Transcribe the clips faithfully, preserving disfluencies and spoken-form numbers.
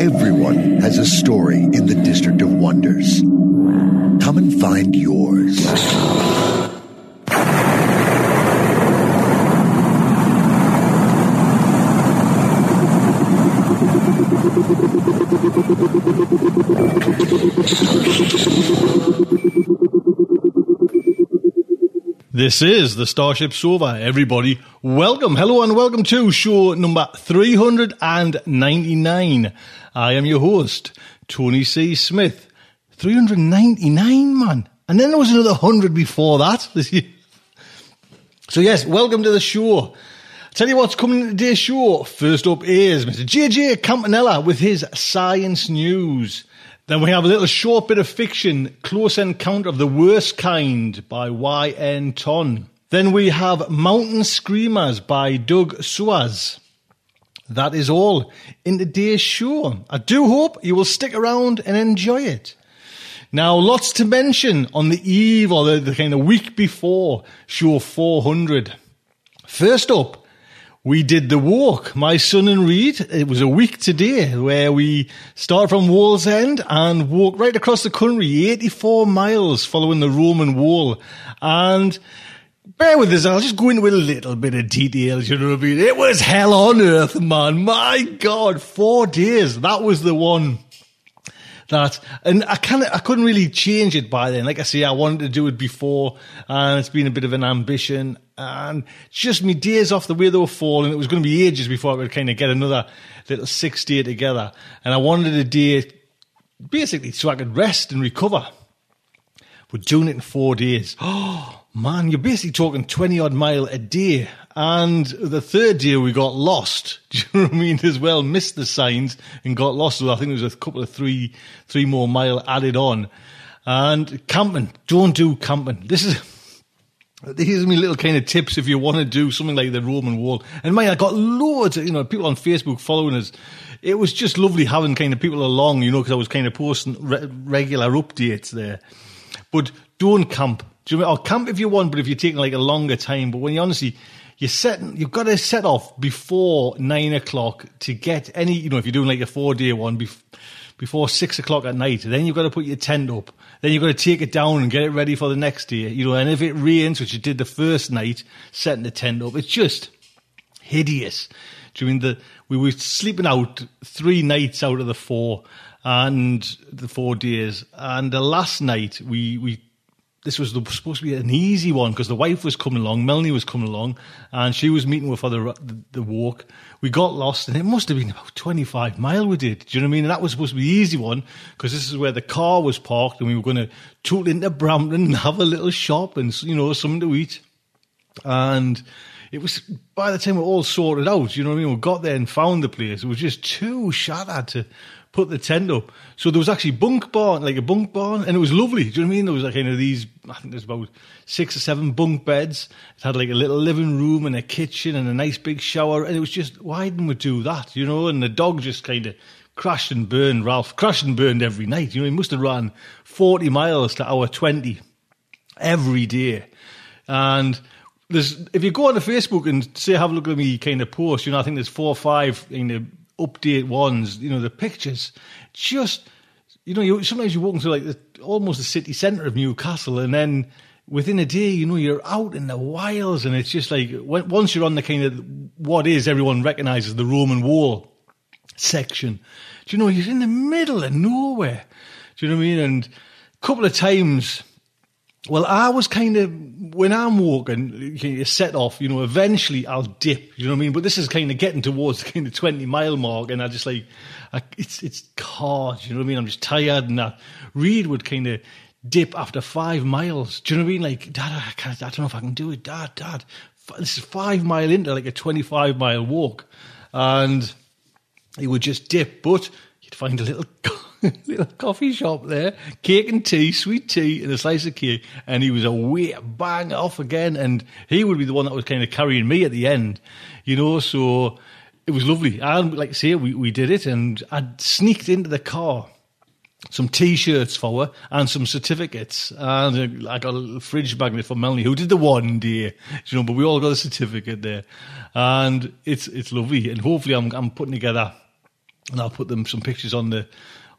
Everyone has a story in the District of Wonders. Come and find yours. This is the Starship Sofa, everybody. Welcome, hello and welcome to show number three hundred ninety-nine. I am your host, Tony C. Smith. three hundred ninety-nine, man. And then there was another one hundred before that. So yes, welcome to the show. Tell you what's coming in today's show. First up is Mister J J. Campanella with his science news. Then we have a little short bit of fiction, Close Encounter of the Worst Kind by Y N. Thom. Then we have Mountain Screamers by Doug Souza. That is all in today's show. I do hope you will stick around and enjoy it. Now, lots to mention on the eve, or the, the kind of week before, show four hundred. First up, we did the walk, my son and Reed. It was a week today where we started from Wall's End and walked right across the country, eighty-four miles following the Roman wall. And bear with us, I'll just go into a little bit of details, you know what I mean? It was hell on earth, man. My God, four days. That was the one that, and I can't, I couldn't really change it by then. Like I say, I wanted to do it before, and it's been a bit of an ambition. And just me days off the way they were falling, it was going to be ages before I could kind of get another little six day together. And I wanted a day basically so I could rest and recover. But doing it in four days, oh man, you're basically talking twenty odd mile a day. And the third day we got lost. Do you know what I mean? As well, missed the signs and got lost. So I think there was a couple of three, three more mile added on. And camping, don't do camping. This is. These are my little kind of tips if you want to do something like the Roman wall. And mate, I got loads of, you know, people on Facebook following us. It was just lovely having kind of people along, you know, because I was kind of posting re- regular updates there. But don't camp. Do you know what I mean? Or camp if you want, but if you're taking like a longer time. But when you honestly, you're setting, you've got to set off before nine o'clock to get any, you know, if you're doing like a four day one, bef- before six o'clock at night. Then you've got to put your tent up. Then you've got to take it down and get it ready for the next day. You know, and if it rains, which it did the first night, setting the tent up, it's just hideous. Do you mean the, we were sleeping out three nights out of the four and the four days. And the last night we, we, this was the, supposed to be an easy one because the wife was coming along, Melanie was coming along, and she was meeting with her the, the, the walk. We got lost, and it must have been about twenty-five mile we did. Do you know what I mean? And that was supposed to be the easy one because this is where the car was parked, and we were going to toot into Brampton and have a little shop and, you know, something to eat. And it was, by the time we all sorted out, you know what I mean? We got there and found the place. It was just too shattered to put the tent up. So there was actually bunk barn, like a bunk barn, and it was lovely. Do you know what I mean? There was like kind of these, I think there's about six or seven bunk beds. It had like a little living room and a kitchen and a nice big shower. And it was just, why didn't we do that? You know, and the dog just kind of crashed and burned, Ralph. Crashed and burned every night. You know, he must have ran forty miles to hour twenty every day. And there's, if you go on to Facebook and say, have a look at me kind of post, you know, I think there's four or five, you know, update ones, you know, the pictures, just, you know, you, sometimes you walk into like the, almost the city centre of Newcastle, and then within a day, you know, you're out in the wilds, and it's just like, when, once you're on the kind of, what is, everyone recognises the Roman wall section, do you know, you're in the middle of nowhere, do you know what I mean? And a couple of times, well, I was kind of, when I'm walking, you set off, you know, eventually I'll dip, you know what I mean? But this is kind of getting towards the kind of twenty mile mark, and I just like, I, it's it's hard, you know what I mean? I'm just tired, and I, Reed would kind of dip after five miles, do you know what I mean? Like, Dad, I, can't, I don't know if I can do it, Dad, Dad. This is five mile into like a twenty-five mile walk, and he would just dip, but to find a little little coffee shop there, cake and tea, sweet tea and a slice of cake, and he was away, bang, off again, and he would be the one that was kind of carrying me at the end, you know, so it was lovely. I like to say, we, we did it, and I sneaked into the car some T-shirts for her and some certificates. And I got a little fridge magnet for Melanie, who did the one day, you know, but we all got a certificate there. And it's it's lovely. And hopefully I'm I'm putting together, and I'll put them some pictures on the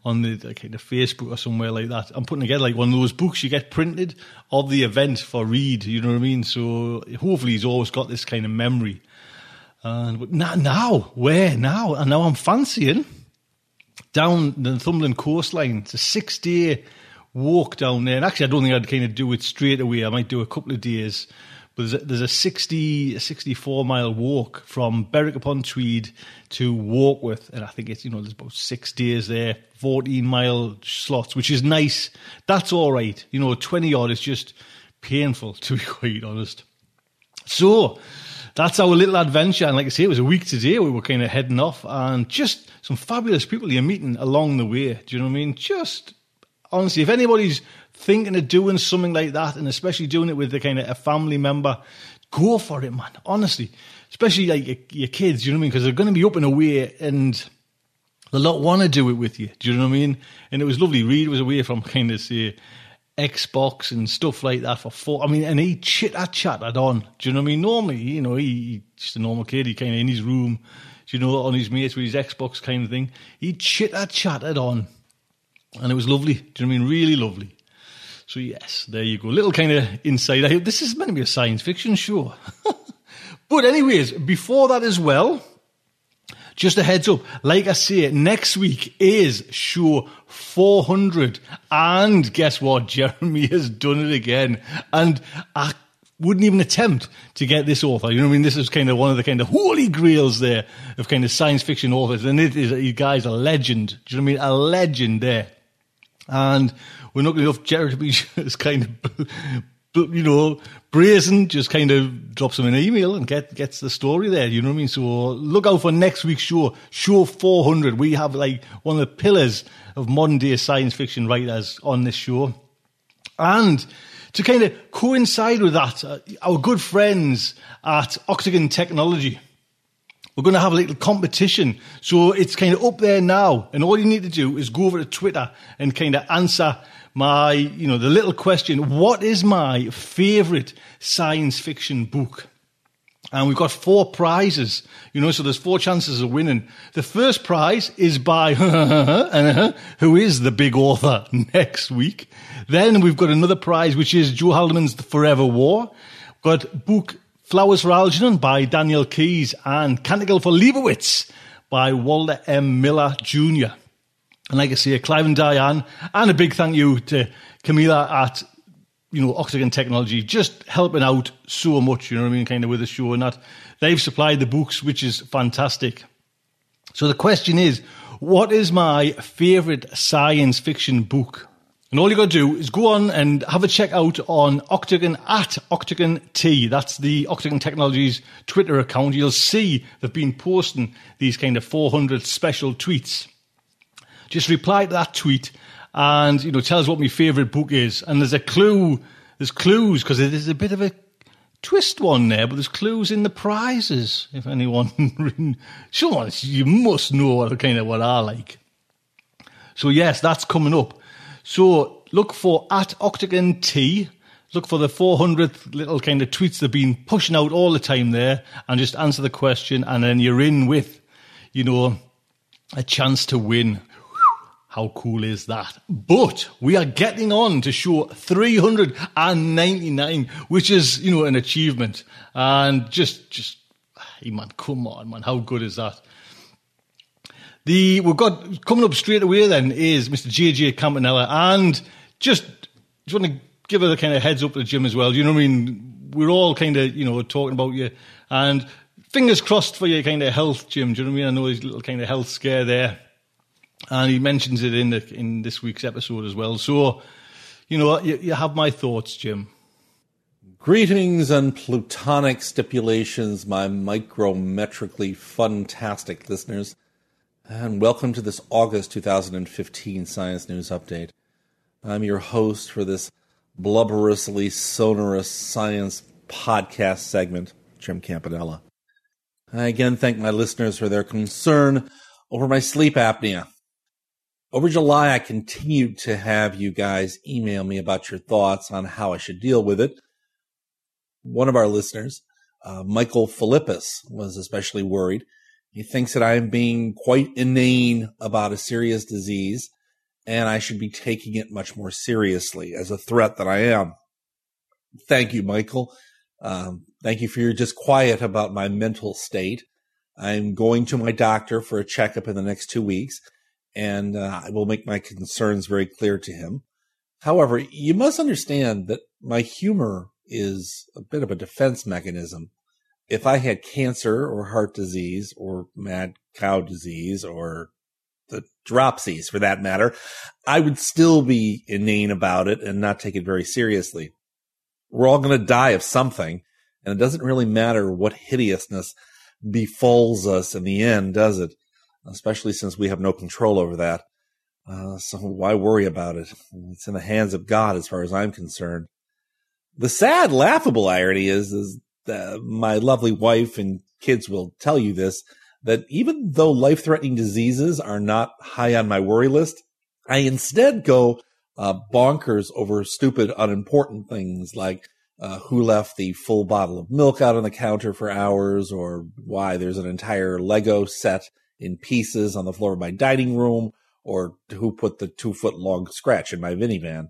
on the kind of Facebook or somewhere like that. I'm putting together like one of those books you get printed of the event for read, you know what I mean? So hopefully he's always got this kind of memory. And now, now where now? And now I'm fancying down the Northumberland coastline. It's a six-day walk down there. And actually, I don't think I'd kind of do it straight away. I might do a couple of days. But there's a, there's a sixty, sixty-four-mile walk from Berwick-upon-Tweed to Warkworth. And I think it's, you know, there's about six days there, fourteen-mile slots, which is nice. That's all right. You know, twenty-odd is just painful, to be quite honest. So that's our little adventure. And like I say, it was a week today. We were kind of heading off, and just some fabulous people you're meeting along the way. Do you know what I mean? Just honestly, if anybody's thinking of doing something like that, and especially doing it with the kind of a family member, go for it, man. Honestly, especially like your, your kids, you know what I mean? Because they're going to be up and away, and they'll not want to do it with you. Do you know what I mean? And it was lovely. Reed was away from kind of, say, Xbox and stuff like that for four. I mean, and he chit-chatted on. Do you know what I mean? Normally, you know, he, he just a normal kid. He kind of in his room, you know, on his mates with his Xbox kind of thing. He chit-chatted on, and it was lovely. Do you know what I mean? Really lovely. So yes, there you go. Little kind of inside. This is meant to be a science fiction show. But anyways, before that as well, just a heads up, like I say, next week is show four hundred. And guess what? Jeremy has done it again. And I wouldn't even attempt to get this author. You know what I mean? This is kind of one of the kind of holy grails there of kind of science fiction authors. And it is, you guys, a legend. Do you know what I mean? A legend there. And we're not going to have Jeremy just kind of, you know, brazen, just kind of drops him an email and get, gets the story there, you know what I mean? So look out for next week's show, show four hundred. We have like one of the pillars of modern-day science fiction writers on this show. And to kind of coincide with that, uh, our good friends at Octagon Technology, we're going to have a little competition. So it's kind of up there now, and all you need to do is go over to Twitter and kind of answer my, you know, the little question, what is my favourite science fiction book? And we've got four prizes, you know, so there's four chances of winning. The first prize is by, who is the big author next week. Then we've got another prize, which is Joe Haldeman's The Forever War. We've got book Flowers for Algernon by Daniel Keyes and Canticle for Leibowitz by Walter M. Miller Junior And like I say, Clive and Diane, and a big thank you to Camila at, you know, Octagon Technology, just helping out so much, you know what I mean, kind of with the show and that. They've supplied the books, which is fantastic. So the question is, what is my favourite science fiction book? And all you got to do is go on and have a check out on Octagon at Octagon T. That's the Octagon Technology's Twitter account. You'll see they've been posting these kind of four hundred special tweets. Just reply to that tweet and, you know, tell us what my favourite book is. And there's a clue, there's clues, because there's a bit of a twist one there, but there's clues in the prizes, if anyone, someone, you must know kind of what I like. So yes, that's coming up. So look for at Octagon T, look for the four hundredth little kind of tweets they've been pushing out all the time there, and just answer the question, and then you're in with, you know, a chance to win. How cool is that? But we are getting on to show three hundred ninety-nine, which is, you know, an achievement. And just, just, hey man, come on, man, how good is that? The, we've got, coming up straight away then is Mister J J. Campanella. And just, just want to give her the kind of heads up to the gym as well. You know what I mean? We're all kind of, you know, talking about you. And fingers crossed for your kind of health, Jim. Do you know what I mean? I know there's a little kind of health scare there. And he mentions it in the, in this week's episode as well. So, you know, you, you have my thoughts, Jim. Greetings and plutonic stipulations, my micrometrically fantastic listeners. And welcome to this August two thousand fifteen Science News Update. I'm your host for this blubberously sonorous science podcast segment, Jim Campanella. I again thank my listeners for their concern over my sleep apnea. Over July, I continued to have you guys email me about your thoughts on how I should deal with it. One of our listeners, uh, Michael Philippus, was especially worried. He thinks that I am being quite inane about a serious disease, and I should be taking it much more seriously as a threat than I am. Thank you, Michael. Um, thank you for your just quiet about my mental state. I'm going to my doctor for a checkup in the next two weeks, and uh, I will make my concerns very clear to him. However, you must understand that my humor is a bit of a defense mechanism. If I had cancer or heart disease or mad cow disease or the dropsies, for that matter, I would still be inane about it and not take it very seriously. We're all going to die of something, and it doesn't really matter what hideousness befalls us in the end, does it? Especially since we have no control over that. Uh, so why worry about it? It's in the hands of God as far as I'm concerned. The sad, laughable irony is, is Uh, my lovely wife and kids will tell you this, that even though life-threatening diseases are not high on my worry list, I instead go uh, bonkers over stupid, unimportant things like uh, who left the full bottle of milk out on the counter for hours, or why there's an entire Lego set in pieces on the floor of my dining room, or who put the two-foot-long scratch in my minivan.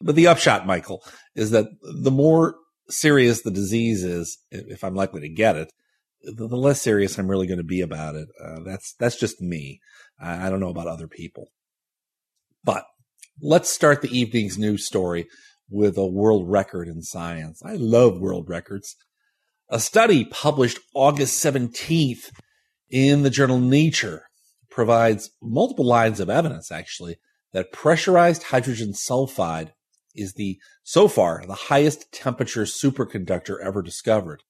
But the upshot, Michael, is that the more serious the disease is, if I'm likely to get it, the less serious I'm really going to be about it. Uh, that's that's just me. I, I don't know about other people. But let's start the evening's news story with a world record in science. I love world records. A study published August seventeenth in the journal Nature provides multiple lines of evidence, actually, that pressurized hydrogen sulfide is the, so far, the highest temperature superconductor ever discovered.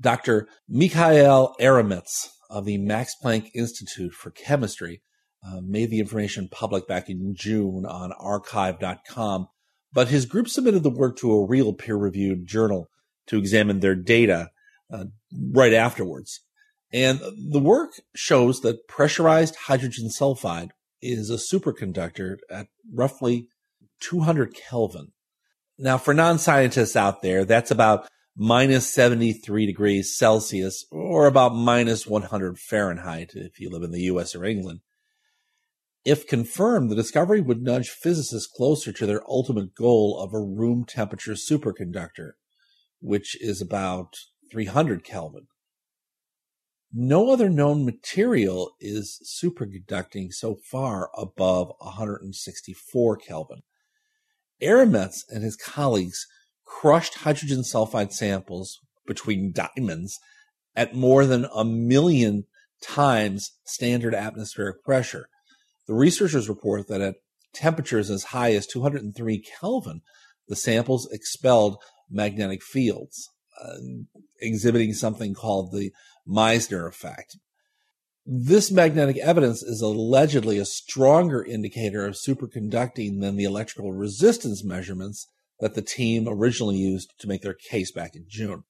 Doctor Mikhail Eremets of the Max Planck Institute for Chemistry uh, made the information public back in June on archive dot com, but his group submitted the work to a real peer-reviewed journal to examine their data uh, right afterwards. And the work shows that pressurized hydrogen sulfide is a superconductor at roughly two hundred Kelvin. Now, for non-scientists out there, that's about minus seventy-three degrees Celsius, or about minus one hundred Fahrenheit if you live in the U S or England. If confirmed, the discovery would nudge physicists closer to their ultimate goal of a room temperature superconductor, which is about three hundred Kelvin. No other known material is superconducting so far above one hundred sixty-four Kelvin. Eremets and his colleagues crushed hydrogen sulfide samples between diamonds at more than a million times standard atmospheric pressure. The researchers report that at temperatures as high as two hundred three Kelvin, the samples expelled magnetic fields, uh, exhibiting something called the Meissner effect. This magnetic evidence is allegedly a stronger indicator of superconducting than the electrical resistance measurements that the team originally used to make their case back in June.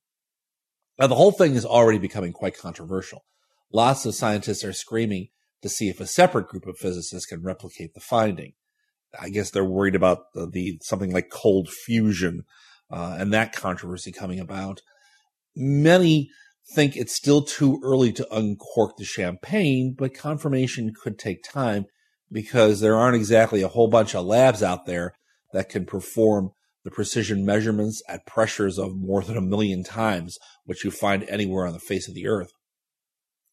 Now, the whole thing is already becoming quite controversial. Lots of scientists are screaming to see if a separate group of physicists can replicate the finding. I guess they're worried about the, the something like cold fusion uh, and that controversy coming about. Many think it's still too early to uncork the champagne, but confirmation could take time because there aren't exactly a whole bunch of labs out there that can perform the precision measurements at pressures of more than a million times, which you find anywhere on the face of the earth.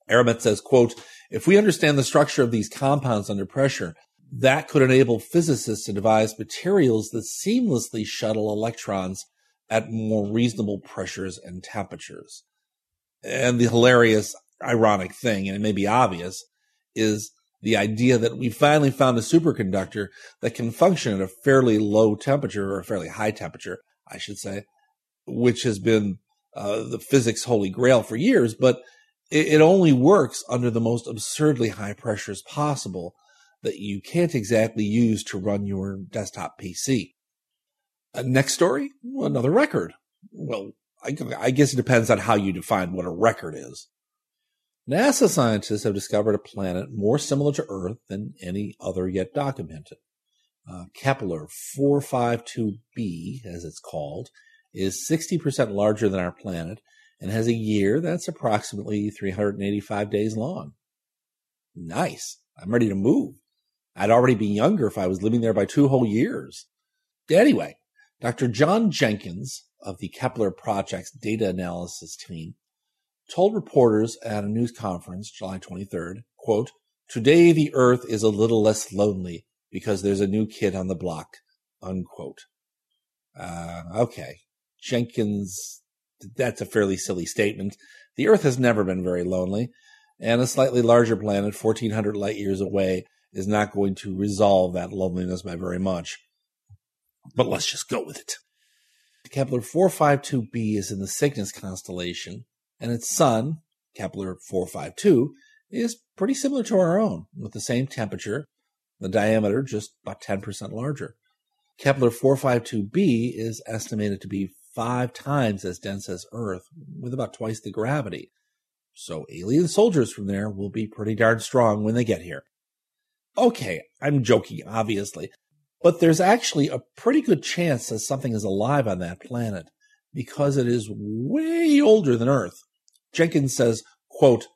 Eremets says, quote, "If we understand the structure of these compounds under pressure, that could enable physicists to devise materials that seamlessly shuttle electrons at more reasonable pressures and temperatures." And the hilarious, ironic thing, and it may be obvious, is the idea that we finally found a superconductor that can function at a fairly low temperature, or a fairly high temperature, I should say, which has been uh, the physics holy grail for years. But It, it only works under the most absurdly high pressures possible that you can't exactly use to run your desktop P C. Uh, next story, another record. Well, I, I guess it depends on how you define what a record is. NASA scientists have discovered a planet more similar to Earth than any other yet documented. Uh, Kepler four fifty-two b, as it's called, is sixty percent larger than our planet and has a year that's approximately three hundred eighty-five days long. Nice. I'm ready to move. I'd already be younger if I was living there by two whole years. Anyway, Doctor John Jenkins of the Kepler Project's data analysis team told reporters at a news conference July twenty-third, quote, "Today the Earth is a little less lonely because there's a new kid on the block," unquote. Uh, okay. Jenkins, that's a fairly silly statement. The Earth has never been very lonely, and a slightly larger planet, fourteen hundred light years away, is not going to resolve that loneliness by very much. But let's just go with it. Kepler four fifty-two b is in the Cygnus constellation, and its sun, Kepler four fifty-two, is pretty similar to our own, with the same temperature, the diameter just about ten percent larger. Kepler four fifty-two b is estimated to be five times as dense as Earth, with about twice the gravity. So alien soldiers from there will be pretty darn strong when they get here. Okay, I'm joking, obviously, but there's actually a pretty good chance that something is alive on that planet, because it is way older than Earth. Jenkins says, quote,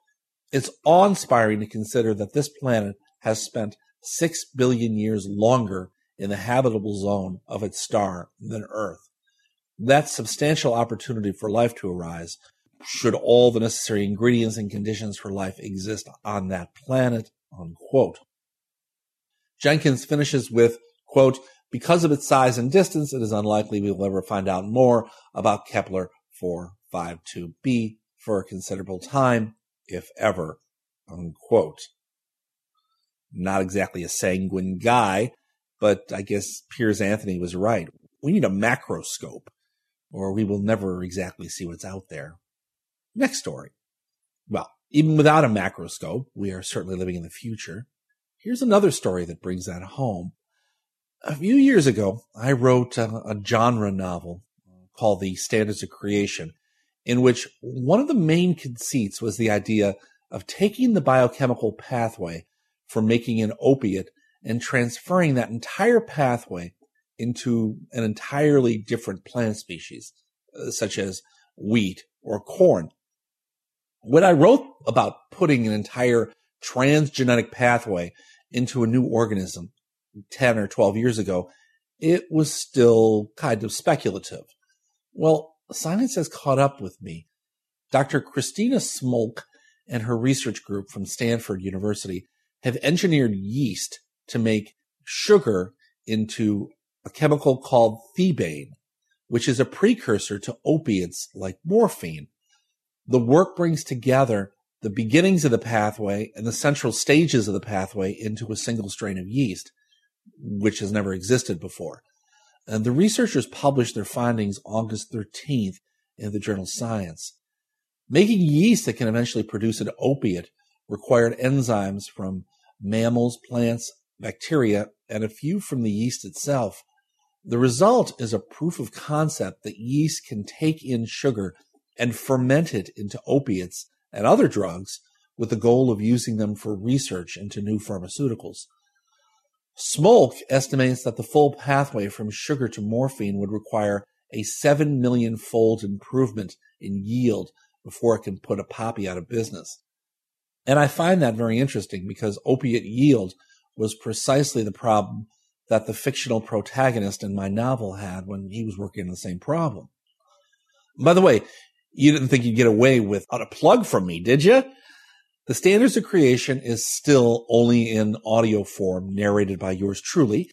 "It's awe-inspiring to consider that this planet has spent six billion years longer in the habitable zone of its star than Earth. That's substantial opportunity for life to arise, should all the necessary ingredients and conditions for life exist on that planet," unquote. Jenkins finishes with, quote, "Because of its size and distance, it is unlikely we will ever find out more about Kepler four fifty-two b for a considerable time, if ever," unquote. Not exactly a sanguine guy, but I guess Piers Anthony was right. We need a macroscope, or we will never exactly see what's out there. Next story. Well, even without a macroscope, we are certainly living in the future. Here's another story that brings that home. A few years ago, I wrote a, a genre novel called The Standards of Creation, in which one of the main conceits was the idea of taking the biochemical pathway for making an opiate and transferring that entire pathway into an entirely different plant species, uh, such as wheat or corn. When I wrote about putting an entire transgenic pathway into a new organism ten or twelve years ago, it was still kind of speculative. Well, science has caught up with me. Doctor Christina Smolke and her research group from Stanford University have engineered yeast to make sugar into a chemical called thebaine, which is a precursor to opiates like morphine. The work brings together the beginnings of the pathway and the central stages of the pathway into a single strain of yeast, which has never existed before. And the researchers published their findings August thirteenth in the journal Science. Making yeast that can eventually produce an opiate required enzymes from mammals, plants, bacteria, and a few from the yeast itself. The result is a proof of concept that yeast can take in sugar and ferment it into opiates and other drugs with the goal of using them for research into new pharmaceuticals. Smolke estimates that the full pathway from sugar to morphine would require a seven million fold improvement in yield before it can put a poppy out of business. And I find that very interesting because opiate yield was precisely the problem that the fictional protagonist in my novel had when he was working on the same problem. By the way, you didn't think you'd get away without a plug from me, did you? The Standards of Creation is still only in audio form, narrated by yours truly,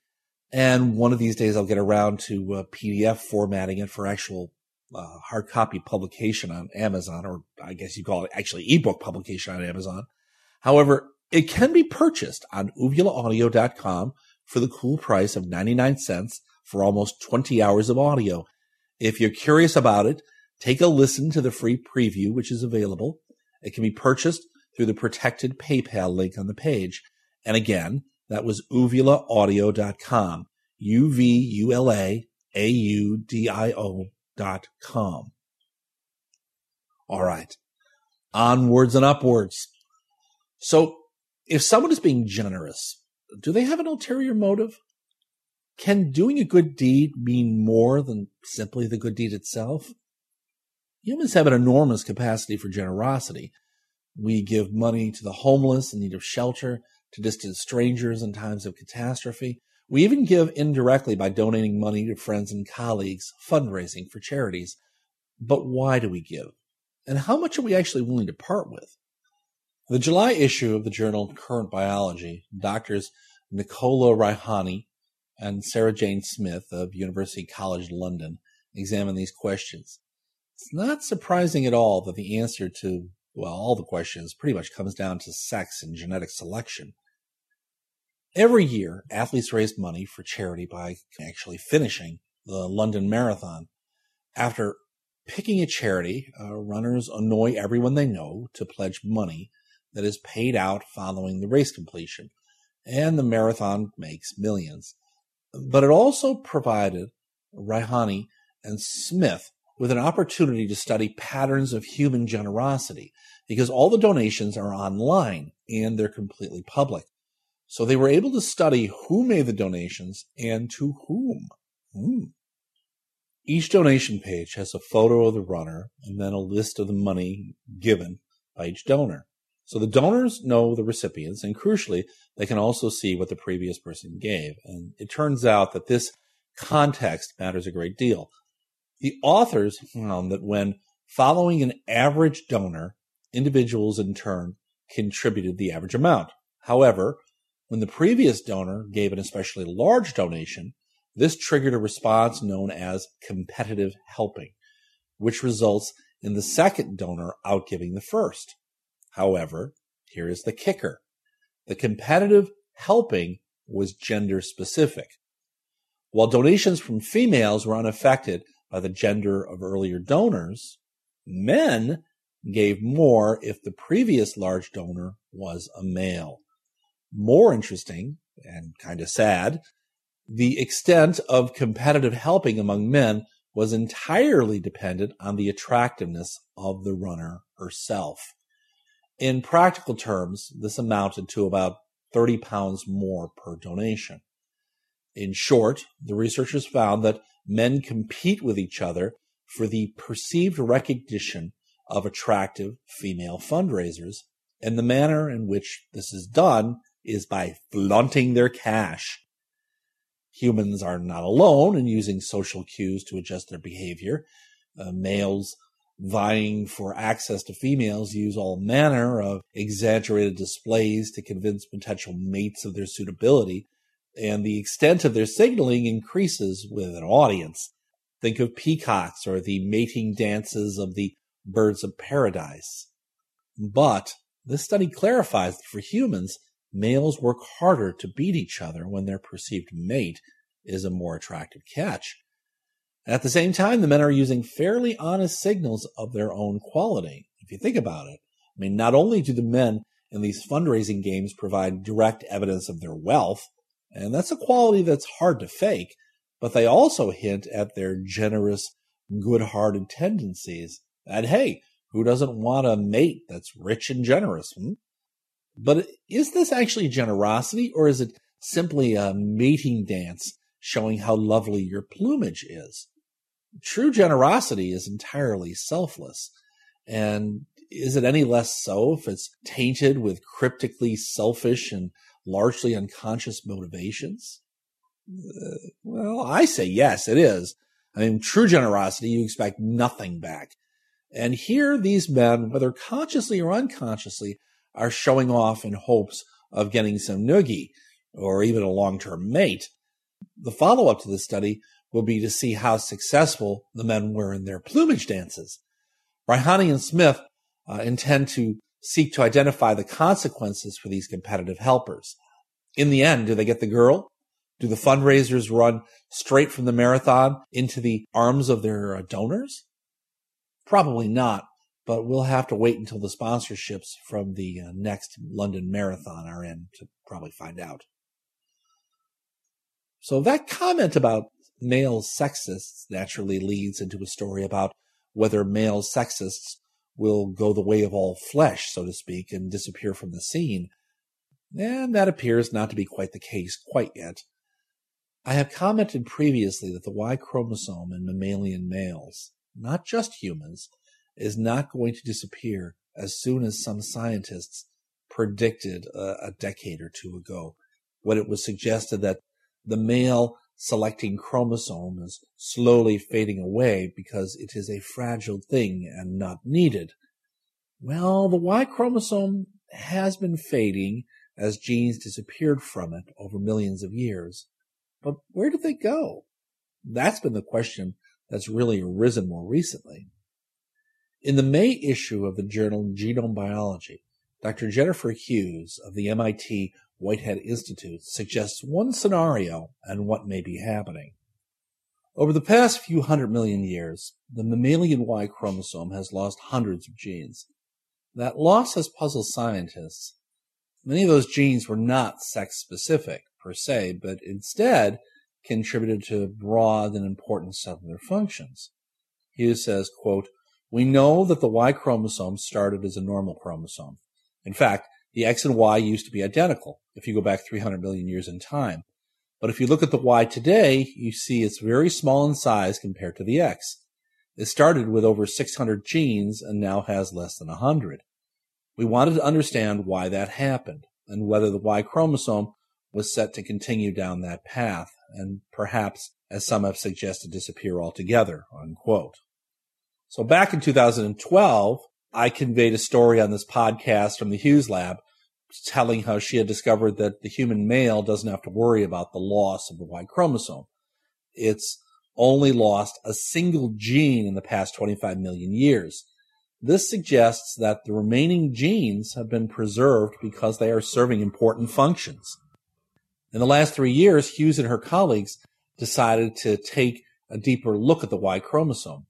and one of these days I'll get around to uh, P D F formatting it for actual uh, hard copy publication on Amazon, or I guess you call it actually ebook publication on Amazon. However, it can be purchased on uvula audio dot com for the cool price of ninety-nine cents for almost twenty hours of audio. If you're curious about it, take a listen to the free preview, which is available. It can be purchased through the protected PayPal link on the page. And again, that was uvula audio dot com, U V U L A A U D I O dot com. All right, onwards and upwards. So if someone is being generous, do they have an ulterior motive? Can doing a good deed mean more than simply the good deed itself? Humans have an enormous capacity for generosity. We give money to the homeless in need of shelter, to distant strangers in times of catastrophe. We even give indirectly by donating money to friends and colleagues, fundraising for charities. But why do we give? And how much are we actually willing to part with? The July issue of the journal Current Biology, doctors Nicola Raihani and Sarah Jane Smith of University College London examine these questions. It's not surprising at all that the answer to, well, all the questions pretty much comes down to sex and genetic selection. Every year, athletes raise money for charity by actually finishing the London Marathon. After picking a charity, uh, runners annoy everyone they know to pledge money that is paid out following the race completion, and the marathon makes millions. But it also provided Raihani and Smith with an opportunity to study patterns of human generosity, because all the donations are online and they're completely public. So they were able to study who made the donations and to whom. Hmm. Each donation page has a photo of the runner and then a list of the money given by each donor. So the donors know the recipients, and crucially, they can also see what the previous person gave. And it turns out that this context matters a great deal. The authors found that when following an average donor, individuals in turn contributed the average amount. However, when the previous donor gave an especially large donation, this triggered a response known as competitive helping, which results in the second donor outgiving the first. However, here is the kicker. The competitive helping was gender-specific. While donations from females were unaffected by the gender of earlier donors, men gave more if the previous large donor was a male. More interesting, and kind of sad, the extent of competitive helping among men was entirely dependent on the attractiveness of the runner herself. In practical terms, this amounted to about thirty pounds more per donation. In short, the researchers found that men compete with each other for the perceived recognition of attractive female fundraisers, and the manner in which this is done is by flaunting their cash. Humans are not alone in using social cues to adjust their behavior. Uh, males vying for access to females use all manner of exaggerated displays to convince potential mates of their suitability, and the extent of their signaling increases with an audience. Think of peacocks or the mating dances of the birds of paradise. But this study clarifies that for humans, males work harder to beat each other when their perceived mate is a more attractive catch. At the same time, the men are using fairly honest signals of their own quality, if you think about it. I mean, not only do the men in these fundraising games provide direct evidence of their wealth, and that's a quality that's hard to fake, but they also hint at their generous, good-hearted tendencies. And hey, who doesn't want a mate that's rich and generous? Hmm? But is this actually generosity, or is it simply a mating dance showing how lovely your plumage is? True generosity is entirely selfless. And is it any less so if it's tainted with cryptically selfish and largely unconscious motivations? Uh, well, I say yes, it is. I mean, true generosity, you expect nothing back. And here these men, whether consciously or unconsciously, are showing off in hopes of getting some noogie or even a long-term mate. The follow-up to this study will be to see how successful the men were in their plumage dances. Raihani and Smith uh, intend to seek to identify the consequences for these competitive helpers. In the end, do they get the girl? Do the fundraisers run straight from the marathon into the arms of their donors? Probably not, but we'll have to wait until the sponsorships from the uh, next London Marathon are in to probably find out. So that comment about male sexists naturally leads into a story about whether male sexists will go the way of all flesh, so to speak, and disappear from the scene. And that appears not to be quite the case quite yet. I have commented previously that the Y chromosome in mammalian males, not just humans, is not going to disappear as soon as some scientists predicted a, a decade or two ago, when it was suggested that the male selecting chromosome is slowly fading away because it is a fragile thing and not needed. Well, the Y chromosome has been fading as genes disappeared from it over millions of years. But where did they go? That's been the question that's really arisen more recently. In the May issue of the journal Genome Biology, Doctor Jennifer Hughes of the M I T Whitehead Institute suggests one scenario and what may be happening. Over the past few hundred million years, the mammalian Y chromosome has lost hundreds of genes. That loss has puzzled scientists. Many of those genes were not sex-specific, per se, but instead contributed to broad and important cellular functions. Hughes says, quote, "We know that the Y chromosome started as a normal chromosome. In fact, the X and Y used to be identical if you go back three hundred million years in time. But if you look at the Y today, you see it's very small in size compared to the X. It started with over six hundred genes and now has less than one hundred. We wanted to understand why that happened and whether the Y chromosome was set to continue down that path and perhaps, as some have suggested, disappear altogether," unquote. So back in two thousand twelve, I conveyed a story on this podcast from the Hughes Lab telling how she had discovered that the human male doesn't have to worry about the loss of the Y chromosome. It's only lost a single gene in the past twenty-five million years. This suggests that the remaining genes have been preserved because they are serving important functions. In the last three years, Hughes and her colleagues decided to take a deeper look at the Y chromosome.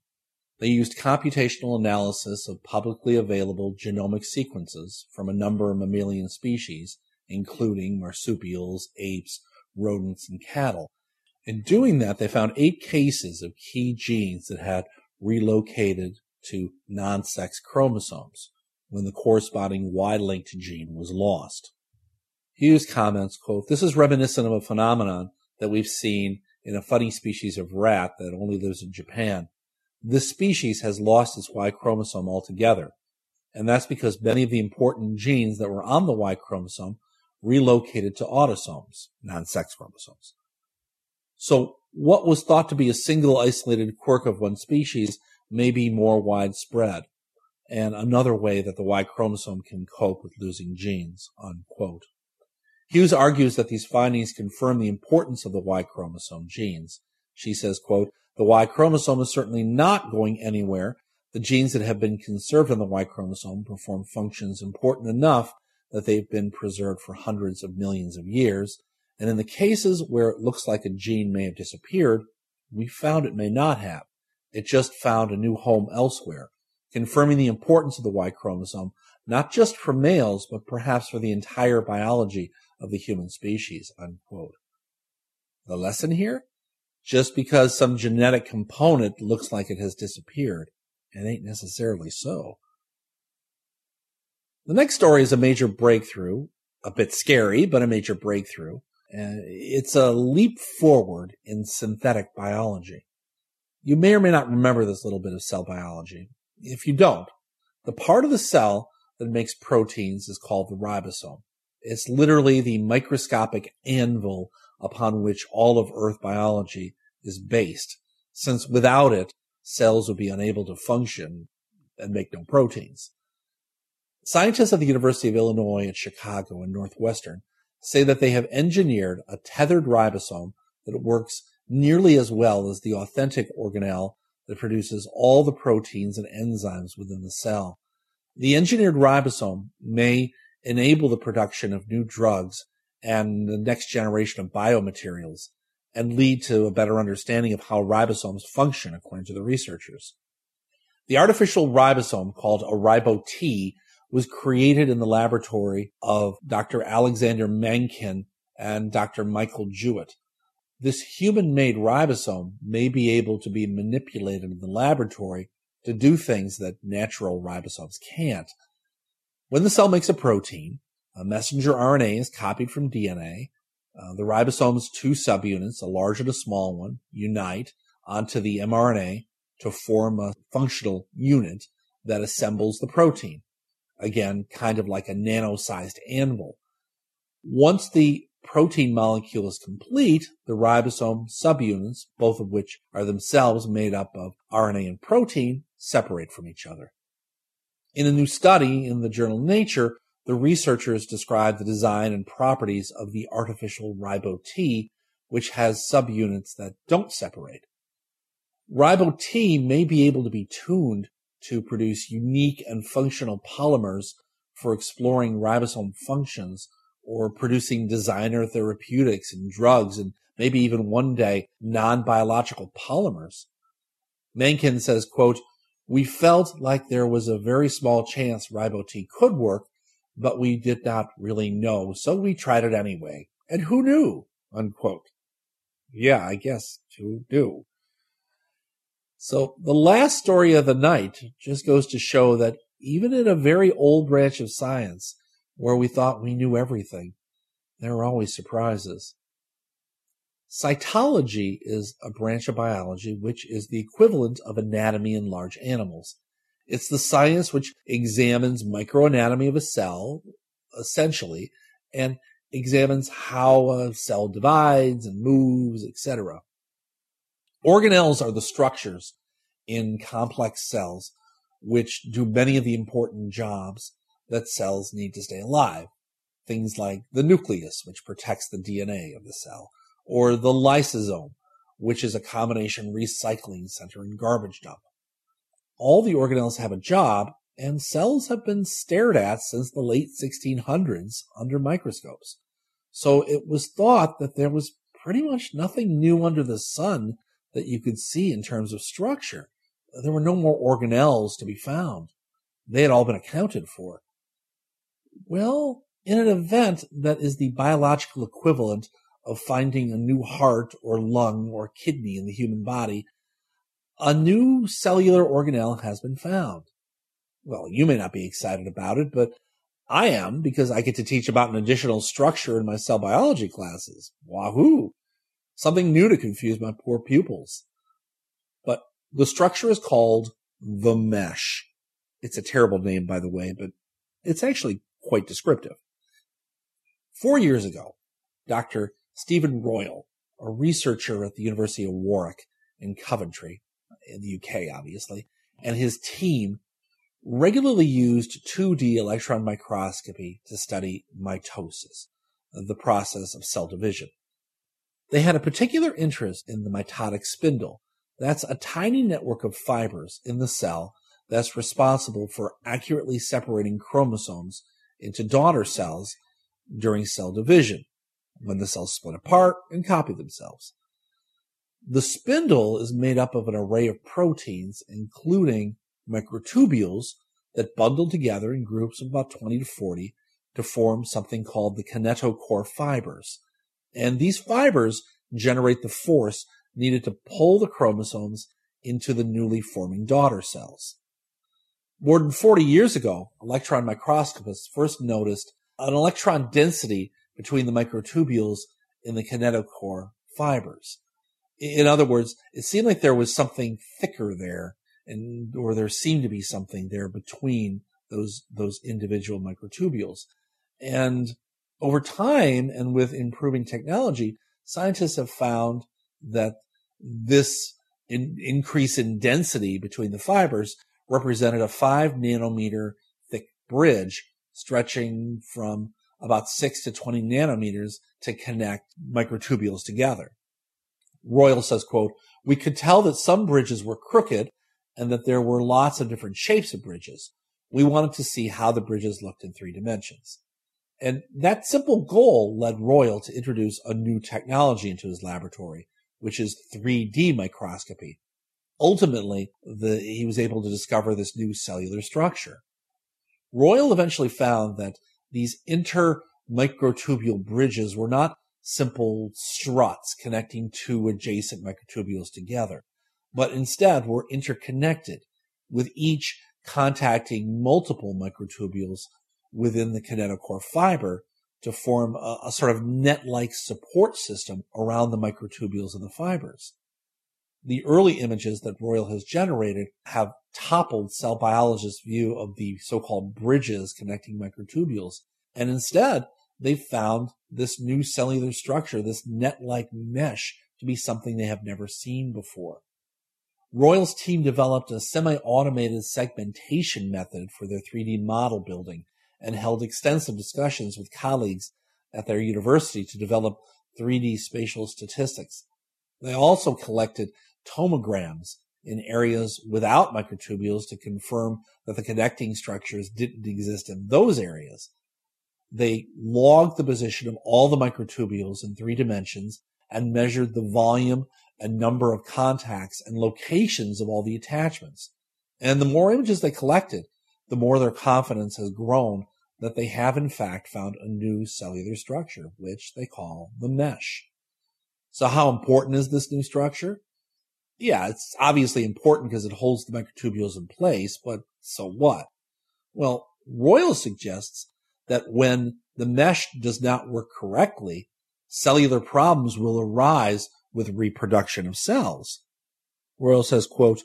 They used computational analysis of publicly available genomic sequences from a number of mammalian species, including marsupials, apes, rodents, and cattle. In doing that, they found eight cases of key genes that had relocated to non-sex chromosomes when the corresponding Y-linked gene was lost. Hughes comments, quote, "This is reminiscent of a phenomenon that we've seen in a funny species of rat that only lives in Japan. This species has lost its Y chromosome altogether, and that's because many of the important genes that were on the Y chromosome relocated to autosomes, non-sex chromosomes. So what was thought to be a single isolated quirk of one species may be more widespread, and another way that the Y chromosome can cope with losing genes," unquote. Hughes argues that these findings confirm the importance of the Y chromosome genes. She says, quote, "The Y chromosome is certainly not going anywhere. The genes that have been conserved on the Y chromosome perform functions important enough that they've been preserved for hundreds of millions of years. And in the cases where it looks like a gene may have disappeared, we found it may not have. It just found a new home elsewhere, confirming the importance of the Y chromosome, not just for males, but perhaps for the entire biology of the human species," unquote. The lesson here? Just because some genetic component looks like it has disappeared, it ain't necessarily so. The next story is a major breakthrough, a bit scary, but a major breakthrough. And it's a leap forward in synthetic biology. You may or may not remember this little bit of cell biology. If you don't, the part of the cell that makes proteins is called the ribosome. It's literally the microscopic anvil upon which all of Earth biology is based, since without it, cells would be unable to function and make no proteins. Scientists at the University of Illinois at Chicago and Northwestern say that they have engineered a tethered ribosome that works nearly as well as the authentic organelle that produces all the proteins and enzymes within the cell. The engineered ribosome may enable the production of new drugs and the next generation of biomaterials, and lead to a better understanding of how ribosomes function, according to the researchers. The artificial ribosome, called a Ribo-T, was created in the laboratory of Doctor Alexander Mencken and Doctor Michael Jewett. This human-made ribosome may be able to be manipulated in the laboratory to do things that natural ribosomes can't. When the cell makes a protein, a messenger R N A is copied from D N A. Uh, the ribosome's two subunits, a large and a small one, unite onto the mRNA to form a functional unit that assembles the protein. Again, kind of like a nano-sized anvil. Once the protein molecule is complete, the ribosome subunits, both of which are themselves made up of R N A and protein, separate from each other. In a new study in the journal Nature, the researchers described the design and properties of the artificial Ribo-T, which has subunits that don't separate. Ribo-T may be able to be tuned to produce unique and functional polymers for exploring ribosome functions or producing designer therapeutics and drugs and maybe even one day non-biological polymers. Mencken says, quote, "We felt like there was a very small chance Ribo-T could work, but we did not really know, so we tried it anyway. And who knew?" Unquote. Yeah, I guess who knew. So the last story of the night just goes to show that even in a very old branch of science where we thought we knew everything, there are always surprises. Cytology is a branch of biology which is the equivalent of anatomy in large animals. It's the science which examines microanatomy of a cell, essentially, and examines how a cell divides and moves, et cetera. Organelles are the structures in complex cells which do many of the important jobs that cells need to stay alive. Things like the nucleus, which protects the D N A of the cell, or the lysosome, which is a combination recycling center and garbage dump. All the organelles have a job, and cells have been stared at since the late sixteen hundreds under microscopes. So it was thought that there was pretty much nothing new under the sun that you could see in terms of structure. There were no more organelles to be found. They had all been accounted for. Well, in an event that is the biological equivalent of finding a new heart or lung or kidney in the human body, a new cellular organelle has been found. Well, you may not be excited about it, but I am, because I get to teach about an additional structure in my cell biology classes. Wahoo! Something new to confuse my poor pupils. But the structure is called the mesh. It's a terrible name, by the way, but it's actually quite descriptive. Four years ago, Doctor Stephen Royal, a researcher at the University of Warwick in Coventry, in the U K, obviously, and his team regularly used two D electron microscopy to study mitosis, the process of cell division. They had a particular interest in the mitotic spindle. That's a tiny network of fibers in the cell that's responsible for accurately separating chromosomes into daughter cells during cell division, when the cells split apart and copy themselves. The spindle is made up of an array of proteins, including microtubules that bundle together in groups of about twenty to forty to form something called the kinetochore fibers. And these fibers generate the force needed to pull the chromosomes into the newly forming daughter cells. More than forty years ago, electron microscopists first noticed an electron density between the microtubules in the kinetochore fibers. In other words, it seemed like there was something thicker there, and or there seemed to be something there between those those individual microtubules. And over time, and with improving technology, scientists have found that this in, increase in density between the fibers represented a five nanometer thick bridge stretching from about six to twenty nanometers to connect microtubules together. Royal says, quote, "We could tell that some bridges were crooked and that there were lots of different shapes of bridges. We wanted to see how the bridges looked in three dimensions." And that simple goal led Royal to introduce a new technology into his laboratory, which is three D microscopy. Ultimately, the, he was able to discover this new cellular structure. Royle eventually found that these intermicrotubule bridges were not simple struts connecting two adjacent microtubules together, but instead were interconnected, with each contacting multiple microtubules within the kinetochore fiber to form a, a sort of net-like support system around the microtubules and the fibers. The early images that Royle has generated have toppled cell biologists' view of the so-called bridges connecting microtubules, and instead they found this new cellular structure, this net-like mesh, to be something they have never seen before. Royle's team developed a semi-automated segmentation method for their three D model building and held extensive discussions with colleagues at their university to develop three D spatial statistics. They also collected tomograms in areas without microtubules to confirm that the connecting structures didn't exist in those areas. They logged the position of all the microtubules in three dimensions and measured the volume and number of contacts and locations of all the attachments. And the more images they collected, the more their confidence has grown that they have in fact found a new cellular structure, which they call the mesh. So how important is this new structure? Yeah, it's obviously important because it holds the microtubules in place, but so what? Well, Royle suggests that when the mesh does not work correctly, cellular problems will arise with reproduction of cells. Royle says, quote,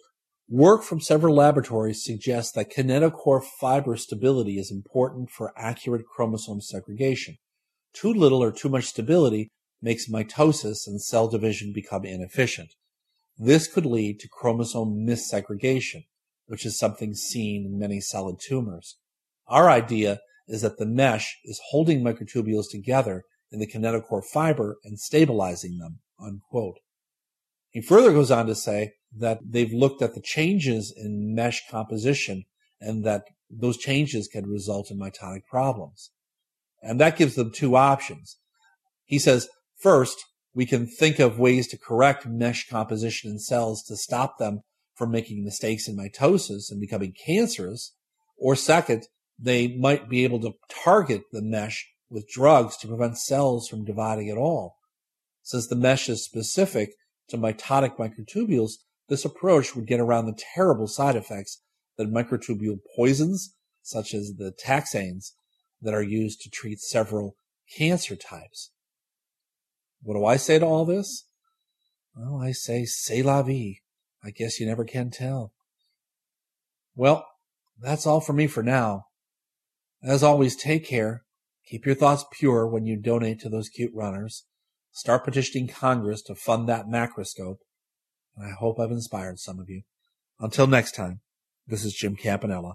"Work from several laboratories suggests that kinetochore fiber stability is important for accurate chromosome segregation. Too little or too much stability makes mitosis and cell division become inefficient. This could lead to chromosome missegregation, which is something seen in many solid tumors. Our idea is that the mesh is holding microtubules together in the kinetochore fiber and stabilizing them," unquote. He further goes on to say that they've looked at the changes in mesh composition and that those changes can result in mitotic problems. And that gives them two options. He says, first, we can think of ways to correct mesh composition in cells to stop them from making mistakes in mitosis and becoming cancerous. Or second, they might be able to target the mesh with drugs to prevent cells from dividing at all. Since the mesh is specific to mitotic microtubules, this approach would get around the terrible side effects that microtubule poisons, such as the taxanes, that are used to treat several cancer types. What do I say to all this? Well, I say, c'est la vie. I guess you never can tell. Well, that's all for me for now. As always, take care. Keep your thoughts pure when you donate to those cute runners. Start petitioning Congress to fund that macroscope. And I hope I've inspired some of you. Until next time, this is Jim Campanella.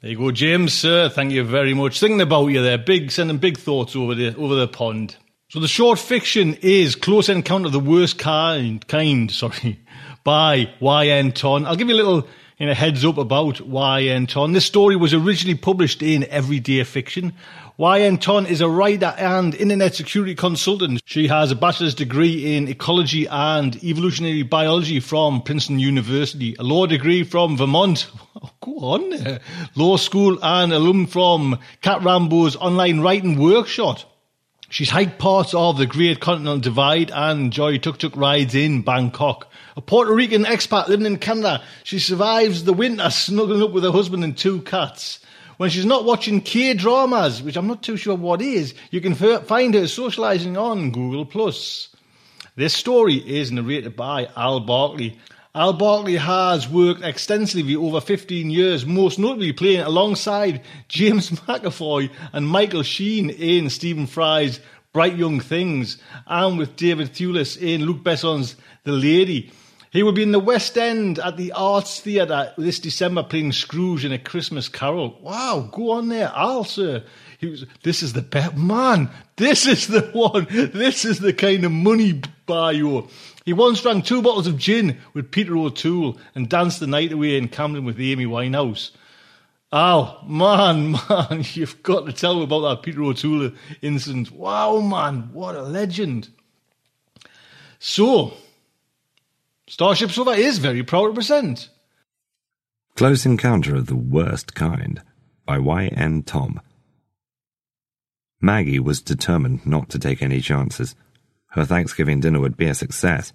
There you go, James, sir. Thank you very much. Thinking about you there. Big, sending big thoughts over the, over the pond. So the short fiction is Close Encounter of the Worst Kind, kind sorry, by Y N Thom. I'll give you a little you know, heads up about Y N Thom. This story was originally published in Everyday Fiction. Y N Thom is a writer and internet security consultant. She has a bachelor's degree in ecology and evolutionary biology from Princeton University, a law degree from Vermont. Oh, go on there. Law school and alum from Cat Rambo's online writing workshop. She's hiked parts of the Great Continental Divide and enjoyed tuk-tuk rides in Bangkok. A Puerto Rican expat living in Canada, she survives the winter snuggling up with her husband and two cats. When she's not watching K-dramas, which I'm not too sure what is, you can find her socialising on Google+. This story is narrated by Al Barkley. Al Barkley has worked extensively over fifteen years, most notably playing alongside James McAvoy and Michael Sheen in Stephen Fry's Bright Young Things, and with David Thewlis in Luc Besson's The Lady. He will be in the West End at the Arts Theatre this December playing Scrooge in A Christmas Carol. Wow, go on there, Al, sir. He was, this is the best, man, this is the one, this is the kind of money bio. He once drank two bottles of gin with Peter O'Toole and danced the night away in Camden with Amy Winehouse. Al, man, man, you've got to tell me about that Peter O'Toole incident. Wow, man, what a legend. So, Starship Sofa is very proud to present Close Encounter of the Worst Kind by Y N Thom. Maggie was determined not to take any chances. Her Thanksgiving dinner would be a success.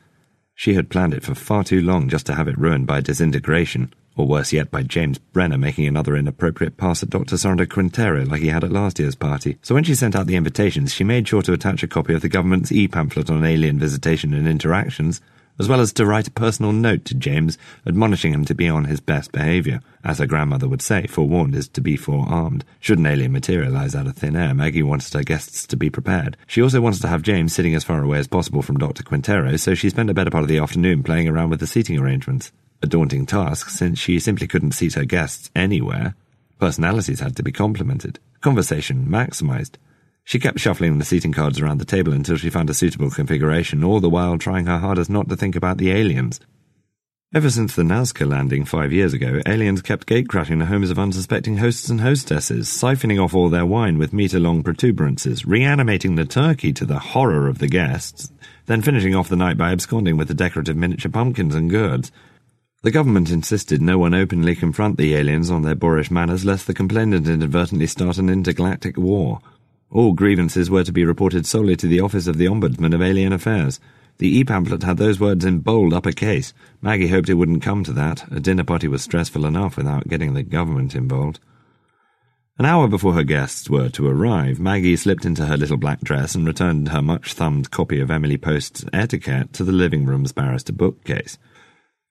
She had planned it for far too long just to have it ruined by disintegration, or worse yet by James Brenner making another inappropriate pass at Doctor Sandra Quintero like he had at last year's party. So when she sent out the invitations, she made sure to attach a copy of the government's e-pamphlet on alien visitation and interactions, as well as to write a personal note to James admonishing him to be on his best behaviour. As her grandmother would say, forewarned is to be forearmed. Should an alien materialise out of thin air, Maggie wanted her guests to be prepared. She also wanted to have James sitting as far away as possible from Doctor Quintero, so she spent a better part of the afternoon playing around with the seating arrangements. A daunting task, since she simply couldn't seat her guests anywhere. Personalities had to be complemented. Conversation maximised. She kept shuffling the seating cards around the table until she found a suitable configuration, all the while trying her hardest not to think about the aliens. Ever since the Nazca landing five years ago, aliens kept gatecrashing the homes of unsuspecting hosts and hostesses, siphoning off all their wine with metre-long protuberances, reanimating the turkey to the horror of the guests, then finishing off the night by absconding with the decorative miniature pumpkins and gourds. The government insisted no one openly confront the aliens on their boorish manners lest the complainant inadvertently start an intergalactic war. All grievances were to be reported solely to the Office of the Ombudsman of Alien Affairs. The e-pamphlet had those words in bold uppercase. Maggie hoped it wouldn't come to that. A dinner party was stressful enough without getting the government involved. An hour before her guests were to arrive, Maggie slipped into her little black dress and returned her much-thumbed copy of Emily Post's Etiquette to the living room's barrister bookcase.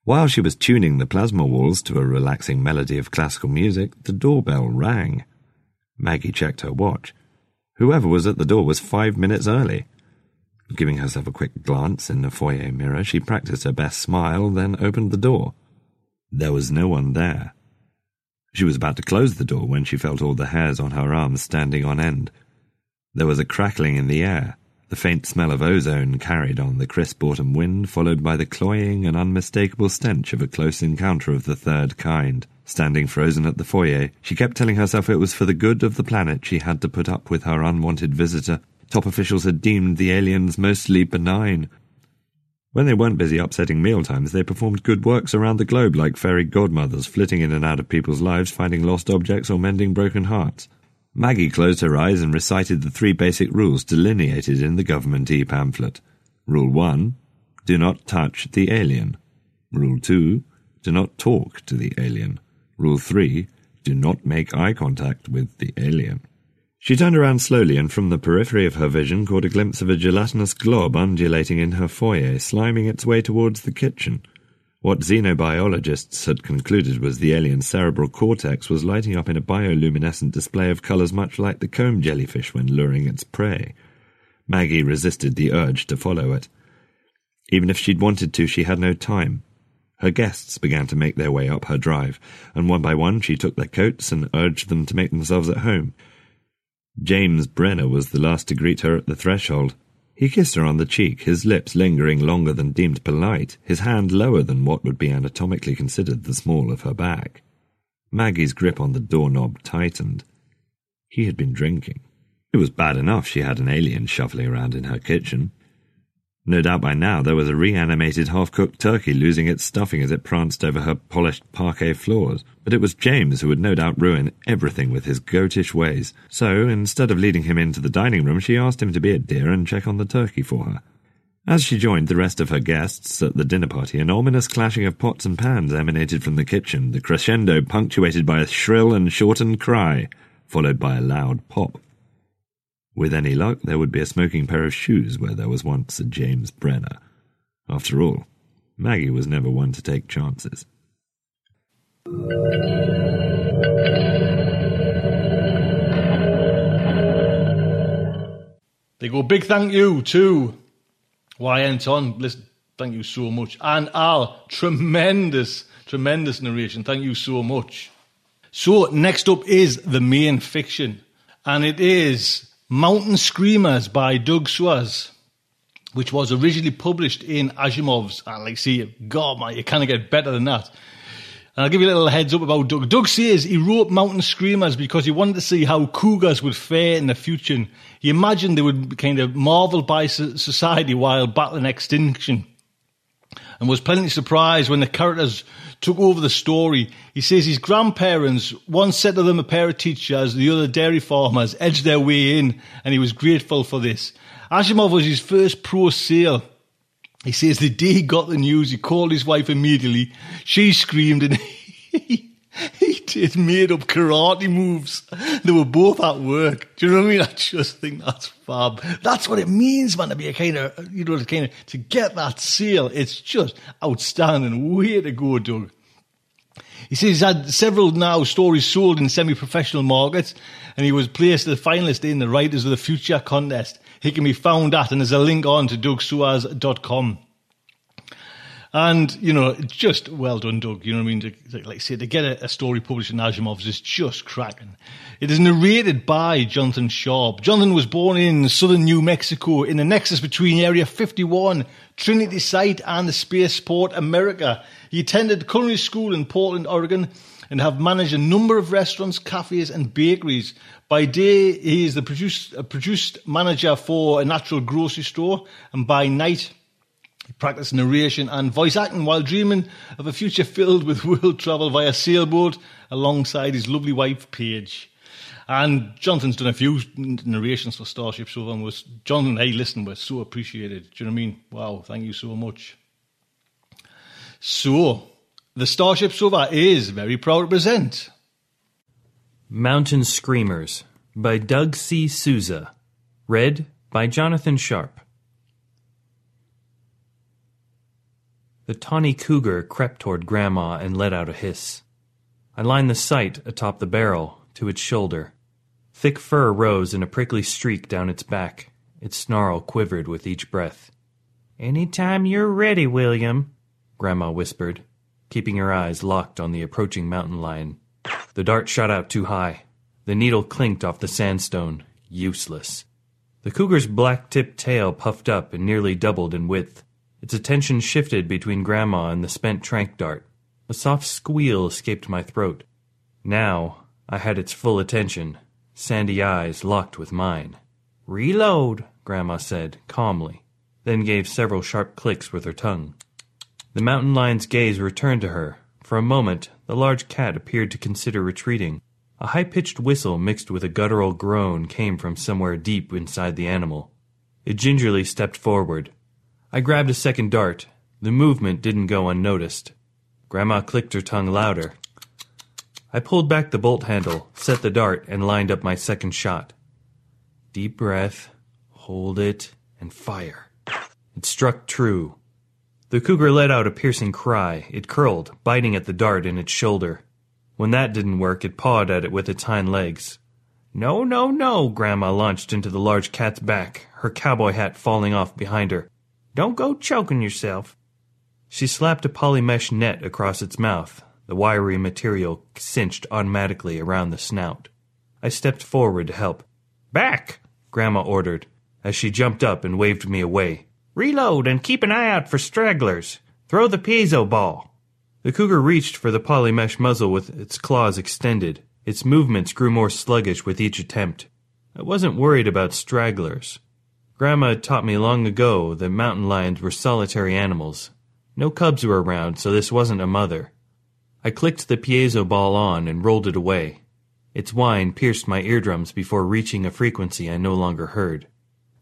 While she was tuning the plasma walls to a relaxing melody of classical music, the doorbell rang. Maggie checked her watch. Whoever was at the door was five minutes early. Giving herself a quick glance in the foyer mirror, she practiced her best smile, then opened the door. There was no one there. She was about to close the door when she felt all the hairs on her arms standing on end. There was a crackling in the air, the faint smell of ozone carried on the crisp autumn wind, followed by the cloying and unmistakable stench of a close encounter of the third kind. Standing frozen at the foyer, she kept telling herself it was for the good of the planet she had to put up with her unwanted visitor. Top officials had deemed the aliens mostly benign. When they weren't busy upsetting mealtimes, they performed good works around the globe like fairy godmothers, flitting in and out of people's lives, finding lost objects or mending broken hearts. Maggie closed her eyes and recited the three basic rules delineated in the government e-pamphlet. Rule one, do not touch the alien. Rule two, do not talk to the alien. Rule three, do not make eye contact with the alien. She turned around slowly and from the periphery of her vision caught a glimpse of a gelatinous glob undulating in her foyer, sliming its way towards the kitchen. What xenobiologists had concluded was the alien's cerebral cortex was lighting up in a bioluminescent display of colours much like the comb jellyfish when luring its prey. Maggie resisted the urge to follow it. Even if she'd wanted to, she had no time. Her guests began to make their way up her drive, and one by one she took their coats and urged them to make themselves at home. James Brenner was the last to greet her at the threshold. He kissed her on the cheek, his lips lingering longer than deemed polite, his hand lower than what would be anatomically considered the small of her back. Maggie's grip on the doorknob tightened. He had been drinking. It was bad enough she had an alien shuffling around in her kitchen. No doubt by now there was a reanimated half-cooked turkey losing its stuffing as it pranced over her polished parquet floors, but it was James who would no doubt ruin everything with his goatish ways, so instead of leading him into the dining room she asked him to be a dear and check on the turkey for her. As she joined the rest of her guests at the dinner party, an ominous clashing of pots and pans emanated from the kitchen, the crescendo punctuated by a shrill and shortened cry, followed by a loud pop. With any luck, there would be a smoking pair of shoes where there was once a James Brenner. After all, Maggie was never one to take chances. They go big thank you to Y N Thom. Listen, thank you so much. And Al, tremendous, tremendous narration. Thank you so much. So, next up is the main fiction, and it is Mountain Screamers by Doug Souza, which was originally published in Asimov's. And like, see, God, man, you can't get better than that. And I'll give you a little heads up about Doug. Doug says he wrote Mountain Screamers because he wanted to see how cougars would fare in the future. He imagined they would kind of marvel by society while battling extinction, and was pleasantly surprised when the characters took over the story. He says his grandparents, one set of them a pair of teachers, the other dairy farmers, edged their way in, and he was grateful for this. Asimov was his first pro sale. He says the day he got the news, he called his wife immediately. She screamed, and he, he did made-up karate moves. They were both at work. Do you know what I mean? I just think that's fab. That's what it means, man, to be a kind of, you know, kind of, to get that sale. It's just outstanding. Way to go, Doug. He says he's had several now stories sold in semi-professional markets, and he was placed as a finalist in the Writers of the Future contest. He can be found at, and there's a link on to doug suaz dot com. And, you know, just well done, Doug. You know what I mean? To, like I say, to get a, a story published in Asimov's is just cracking. It is narrated by Jonathan Sharp. Jonathan was born in southern New Mexico in the nexus between Area fifty-one, Trinity Site, and the Spaceport America. He attended culinary school in Portland, Oregon, and have managed a number of restaurants, cafes, and bakeries. By day, he is the produce, a produced manager for a natural grocery store, and by night, he practiced narration and voice acting while dreaming of a future filled with world travel via sailboat alongside his lovely wife, Paige. And Jonathan's done a few narrations for Starship Sofa, and was, Jonathan, hey, listen, we're so appreciated. Do you know what I mean? Wow, thank you so much. So, the Starship Sofa is very proud to present Mountain Screamers by Doug C. Souza, read by Jonathan Sharp. The tawny cougar crept toward Grandma and let out a hiss. I lined the sight atop the barrel to its shoulder. Thick fur rose in a prickly streak down its back. Its snarl quivered with each breath. "Any time you're ready, William," Grandma whispered, keeping her eyes locked on the approaching mountain lion. The dart shot out too high. The needle clinked off the sandstone. Useless. The cougar's black-tipped tail puffed up and nearly doubled in width. Its attention shifted between Grandma and the spent tranq dart. A soft squeal escaped my throat. Now I had its full attention, sandy eyes locked with mine. "Reload," Grandma said, calmly, then gave several sharp clicks with her tongue. The mountain lion's gaze returned to her. For a moment, the large cat appeared to consider retreating. A high-pitched whistle mixed with a guttural groan came from somewhere deep inside the animal. It gingerly stepped forward. I grabbed a second dart. The movement didn't go unnoticed. Grandma clicked her tongue louder. I pulled back the bolt handle, set the dart, and lined up my second shot. Deep breath, hold it, and fire. It struck true. The cougar let out a piercing cry. It curled, biting at the dart in its shoulder. When that didn't work, it pawed at it with its hind legs. "No, no, no," Grandma launched into the large cat's back, her cowboy hat falling off behind her. "Don't go choking yourself." She slapped a polymesh net across its mouth. The wiry material cinched automatically around the snout. I stepped forward to help. "Back!" Grandma ordered, as she jumped up and waved me away. "Reload and keep an eye out for stragglers. Throw the piezo ball." The cougar reached for the polymesh muzzle with its claws extended. Its movements grew more sluggish with each attempt. I wasn't worried about stragglers. Grandma had taught me long ago that mountain lions were solitary animals. No cubs were around, so this wasn't a mother. I clicked the piezo ball on and rolled it away. Its whine pierced my eardrums before reaching a frequency I no longer heard.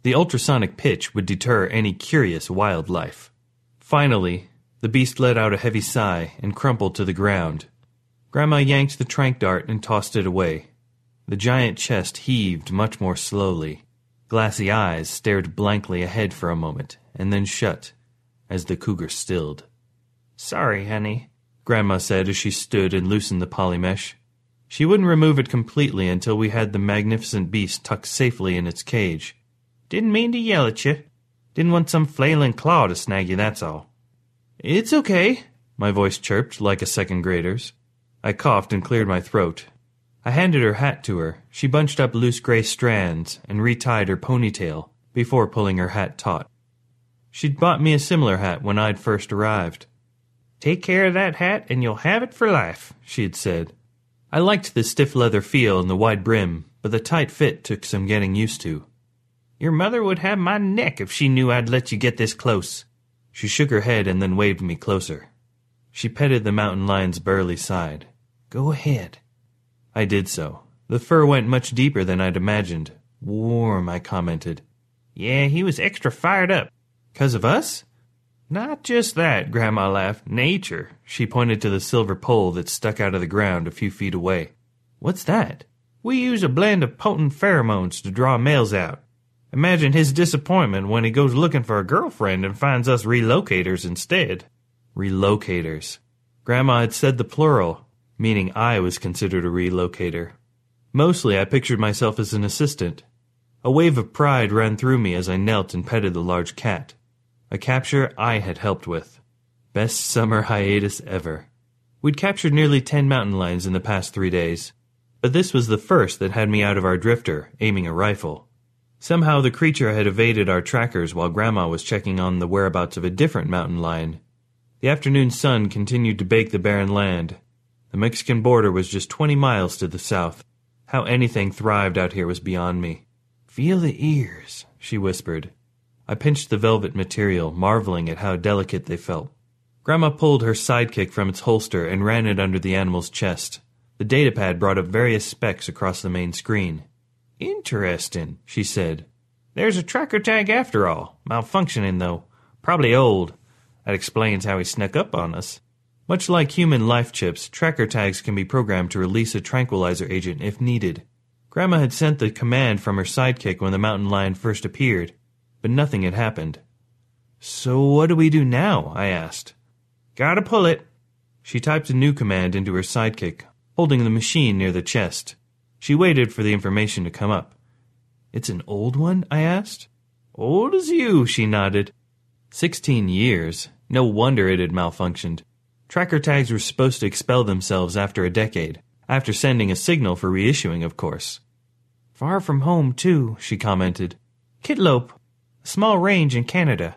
The ultrasonic pitch would deter any curious wildlife. Finally, the beast let out a heavy sigh and crumpled to the ground. Grandma yanked the tranq dart and tossed it away. The giant chest heaved much more slowly. Glassy eyes stared blankly ahead for a moment, and then shut, as the cougar stilled. "Sorry, honey," Grandma said as she stood and loosened the polymesh. She wouldn't remove it completely until we had the magnificent beast tucked safely in its cage. "Didn't mean to yell at you. Didn't want some flailing claw to snag you, that's all." "It's okay," my voice chirped like a second grader's. I coughed and cleared my throat. I handed her hat to her. She bunched up loose gray strands and retied her ponytail before pulling her hat taut. She'd bought me a similar hat when I'd first arrived. Take care of that hat and you'll have it for life, she had said. I liked the stiff leather feel and the wide brim, but the tight fit took some getting used to. Your mother would have my neck if she knew I'd let you get this close. She shook her head and then waved me closer. She petted the mountain lion's burly side. Go ahead. I did so. The fur went much deeper than I'd imagined. Warm, I commented. Yeah, he was extra fired up. 'Cause of us? Not just that, Grandma laughed. Nature. She pointed to the silver pole that stuck out of the ground a few feet away. What's that? We use a blend of potent pheromones to draw males out. Imagine his disappointment when he goes looking for a girlfriend and finds us relocators instead. Relocators. Grandma had said the plural, meaning I was considered a relocator. Mostly I pictured myself as an assistant. A wave of pride ran through me as I knelt and petted the large cat. A capture I had helped with. Best summer hiatus ever. We'd captured nearly ten mountain lions in the past three days, but this was the first that had me out of our drifter, aiming a rifle. Somehow the creature had evaded our trackers while Grandma was checking on the whereabouts of a different mountain lion. The afternoon sun continued to bake the barren land. The Mexican border was just twenty miles to the south. How anything thrived out here was beyond me. Feel the ears, she whispered. I pinched the velvet material, marveling at how delicate they felt. Grandma pulled her sidekick from its holster and ran it under the animal's chest. The datapad brought up various specks across the main screen. Interesting, she said. There's a tracker tag after all. Malfunctioning, though. Probably old. That explains how he snuck up on us. Much like human life chips, tracker tags can be programmed to release a tranquilizer agent if needed. Grandma had sent the command from her sidekick when the mountain lion first appeared, but nothing had happened. So what do we do now? I asked. Gotta pull it. She typed a new command into her sidekick, holding the machine near the chest. She waited for the information to come up. It's an old one? I asked. Old as you, she nodded. Sixteen years. No wonder it had malfunctioned. Tracker tags were supposed to expel themselves after a decade, after sending a signal for reissuing, of course. Far from home, too, she commented. Kitlope, a small range in Canada.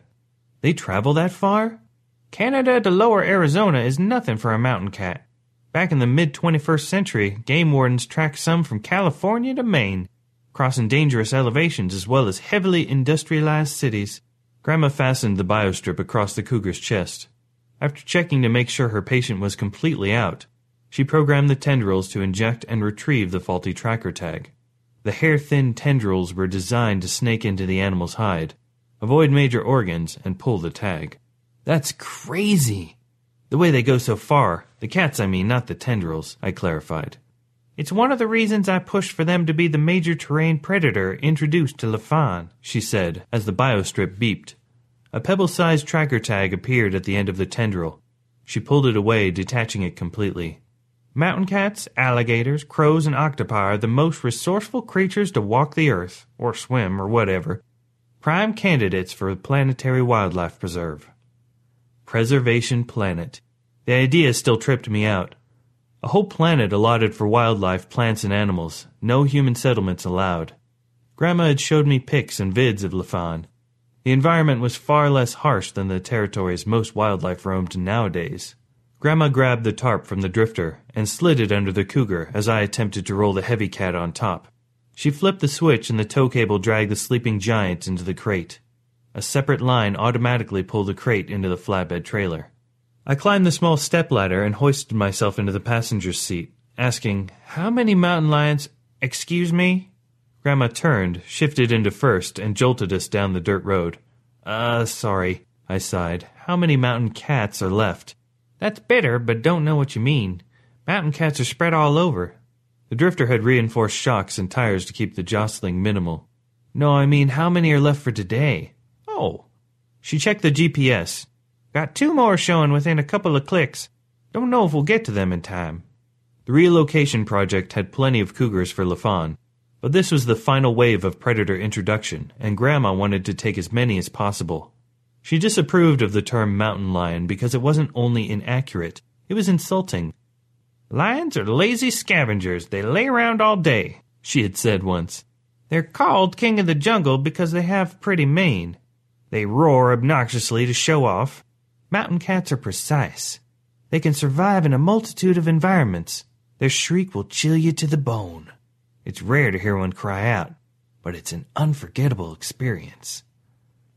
They travel that far? Canada to lower Arizona is nothing for a mountain cat. Back in the mid-twenty-first century, game wardens tracked some from California to Maine, crossing dangerous elevations as well as heavily industrialized cities. Grandma fastened the biostrip across the cougar's chest. After checking to make sure her patient was completely out, she programmed the tendrils to inject and retrieve the faulty tracker tag. The hair-thin tendrils were designed to snake into the animal's hide, avoid major organs, and pull the tag. That's crazy! The way they go so far, the cats I mean, not the tendrils, I clarified. It's one of the reasons I pushed for them to be the major terrain predator introduced to Lafon, she said, as the biostrip beeped. A pebble-sized tracker tag appeared at the end of the tendril. She pulled it away, detaching it completely. Mountain cats, alligators, crows, and octopi are the most resourceful creatures to walk the earth, or swim, or whatever. Prime candidates for a planetary wildlife preserve. Preservation Planet. The idea still tripped me out. A whole planet allotted for wildlife, plants, and animals. No human settlements allowed. Grandma had showed me pics and vids of Lafon. The environment was far less harsh than the territories most wildlife roamed nowadays. Grandma grabbed the tarp from the drifter and slid it under the cougar as I attempted to roll the heavy cat on top. She flipped the switch and the tow cable dragged the sleeping giant into the crate. A separate line automatically pulled the crate into the flatbed trailer. I climbed the small stepladder and hoisted myself into the passenger's seat, asking, "How many mountain lions? Excuse me?" Grandma turned, shifted into first, and jolted us down the dirt road. Uh, sorry, I sighed. How many mountain cats are left? That's better, but don't know what you mean. Mountain cats are spread all over. The drifter had reinforced shocks and tires to keep the jostling minimal. No, I mean, how many are left for today? Oh. She checked the G P S. Got two more showing within a couple of clicks. Don't know if we'll get to them in time. The relocation project had plenty of cougars for Lafon. But this was the final wave of predator introduction, and Grandma wanted to take as many as possible. She disapproved of the term mountain lion because it wasn't only inaccurate, it was insulting. Lions are lazy scavengers. They lay around all day, she had said once. They're called king of the jungle because they have pretty mane. They roar obnoxiously to show off. Mountain cats are precise. They can survive in a multitude of environments. Their shriek will chill you to the bone. It's rare to hear one cry out, but it's an unforgettable experience.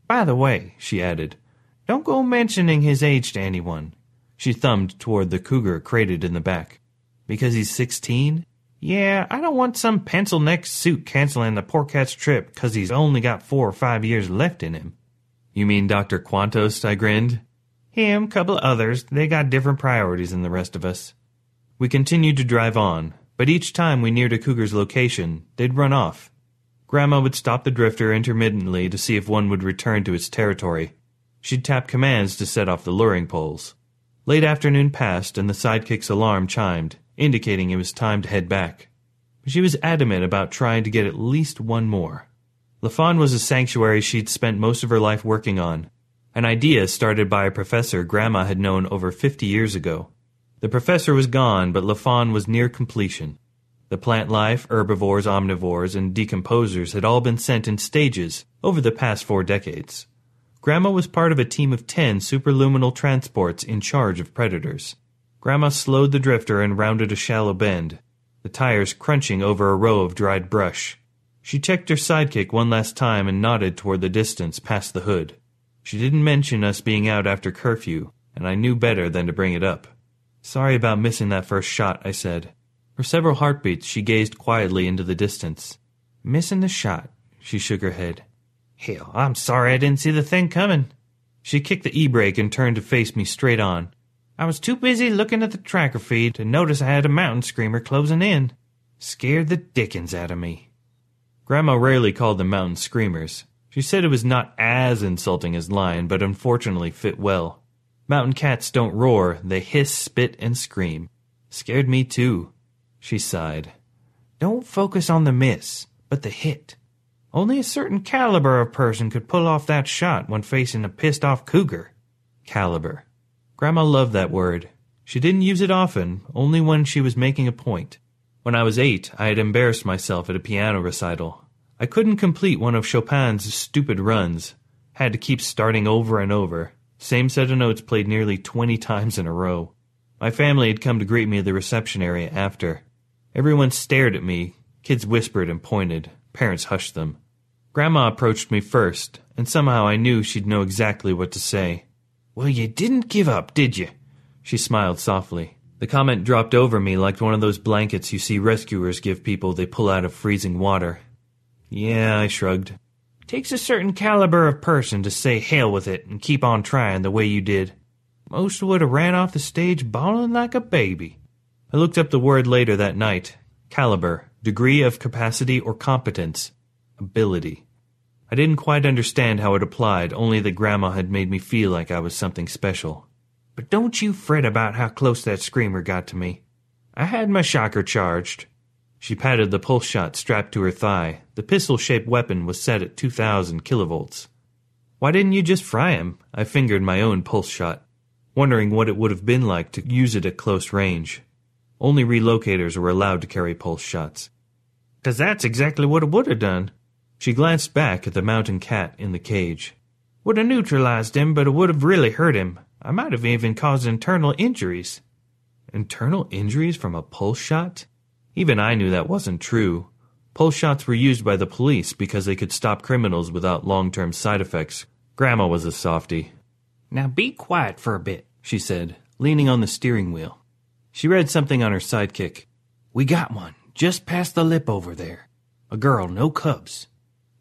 By the way, she added, don't go mentioning his age to anyone. She thumbed toward the cougar crated in the back. Because he's sixteen? Yeah, I don't want some pencil-neck suit canceling the poor cat's trip because he's only got four or five years left in him. You mean Doctor Quantos, I grinned. Him, couple of others, they got different priorities than the rest of us. We continued to drive on, but each time we neared a cougar's location, they'd run off. Grandma would stop the drifter intermittently to see if one would return to its territory. She'd tap commands to set off the luring poles. Late afternoon passed and the sidekick's alarm chimed, indicating it was time to head back. She was adamant about trying to get at least one more. Lafon was a sanctuary she'd spent most of her life working on. An idea started by a professor Grandma had known over fifty years ago. The professor was gone, but Lafon was near completion. The plant life, herbivores, omnivores, and decomposers had all been sent in stages over the past four decades. Grandma was part of a team of ten superluminal transports in charge of predators. Grandma slowed the drifter and rounded a shallow bend, the tires crunching over a row of dried brush. She checked her sidekick one last time and nodded toward the distance past the hood. She didn't mention us being out after curfew, and I knew better than to bring it up. Sorry about missing that first shot, I said. For several heartbeats, she gazed quietly into the distance. Missing the shot, she shook her head. Hell, I'm sorry I didn't see the thing coming. She kicked the e-brake and turned to face me straight on. I was too busy looking at the tracker feed to notice I had a mountain screamer closing in. Scared the dickens out of me. Grandma rarely called them mountain screamers. She said it was not as insulting as lion, but unfortunately fit well. Mountain cats don't roar, they hiss, spit, and scream. Scared me too, she sighed. Don't focus on the miss, but the hit. Only a certain caliber of person could pull off that shot when facing a pissed-off cougar. Caliber. Grandma loved that word. She didn't use it often, only when she was making a point. When I was eight, I had embarrassed myself at a piano recital. I couldn't complete one of Chopin's stupid runs. Had to keep starting over and over. Same set of notes played nearly twenty times in a row. My family had come to greet me at the reception area after. Everyone stared at me. Kids whispered and pointed. Parents hushed them. Grandma approached me first, and somehow I knew she'd know exactly what to say. Well, you didn't give up, did you? She smiled softly. The comment dropped over me like one of those blankets you see rescuers give people they pull out of freezing water. Yeah, I shrugged. Takes a certain caliber of person to say hell with it and keep on trying the way you did. Most would have ran off the stage bawling like a baby. I looked up the word later that night. Caliber, degree of capacity or competence, ability. I didn't quite understand how it applied, only that Grandma had made me feel like I was something special. But don't you fret about how close that screamer got to me. I had my shocker charged. She patted the pulse shot strapped to her thigh. The pistol-shaped weapon was set at two thousand kilovolts. Why didn't you just fry him? I fingered my own pulse shot, wondering what it would have been like to use it at close range. Only relocators were allowed to carry pulse shots. Because that's exactly what it would have done. She glanced back at the mountain cat in the cage. Would have neutralized him, but it would have really hurt him. I might have even caused internal injuries. Internal injuries from a pulse shot? Even I knew that wasn't true. Pulse shots were used by the police because they could stop criminals without long-term side effects. Grandma was a softie. Now be quiet for a bit, she said, leaning on the steering wheel. She read something on her sidekick. We got one, just past the lip over there. A girl, no cubs.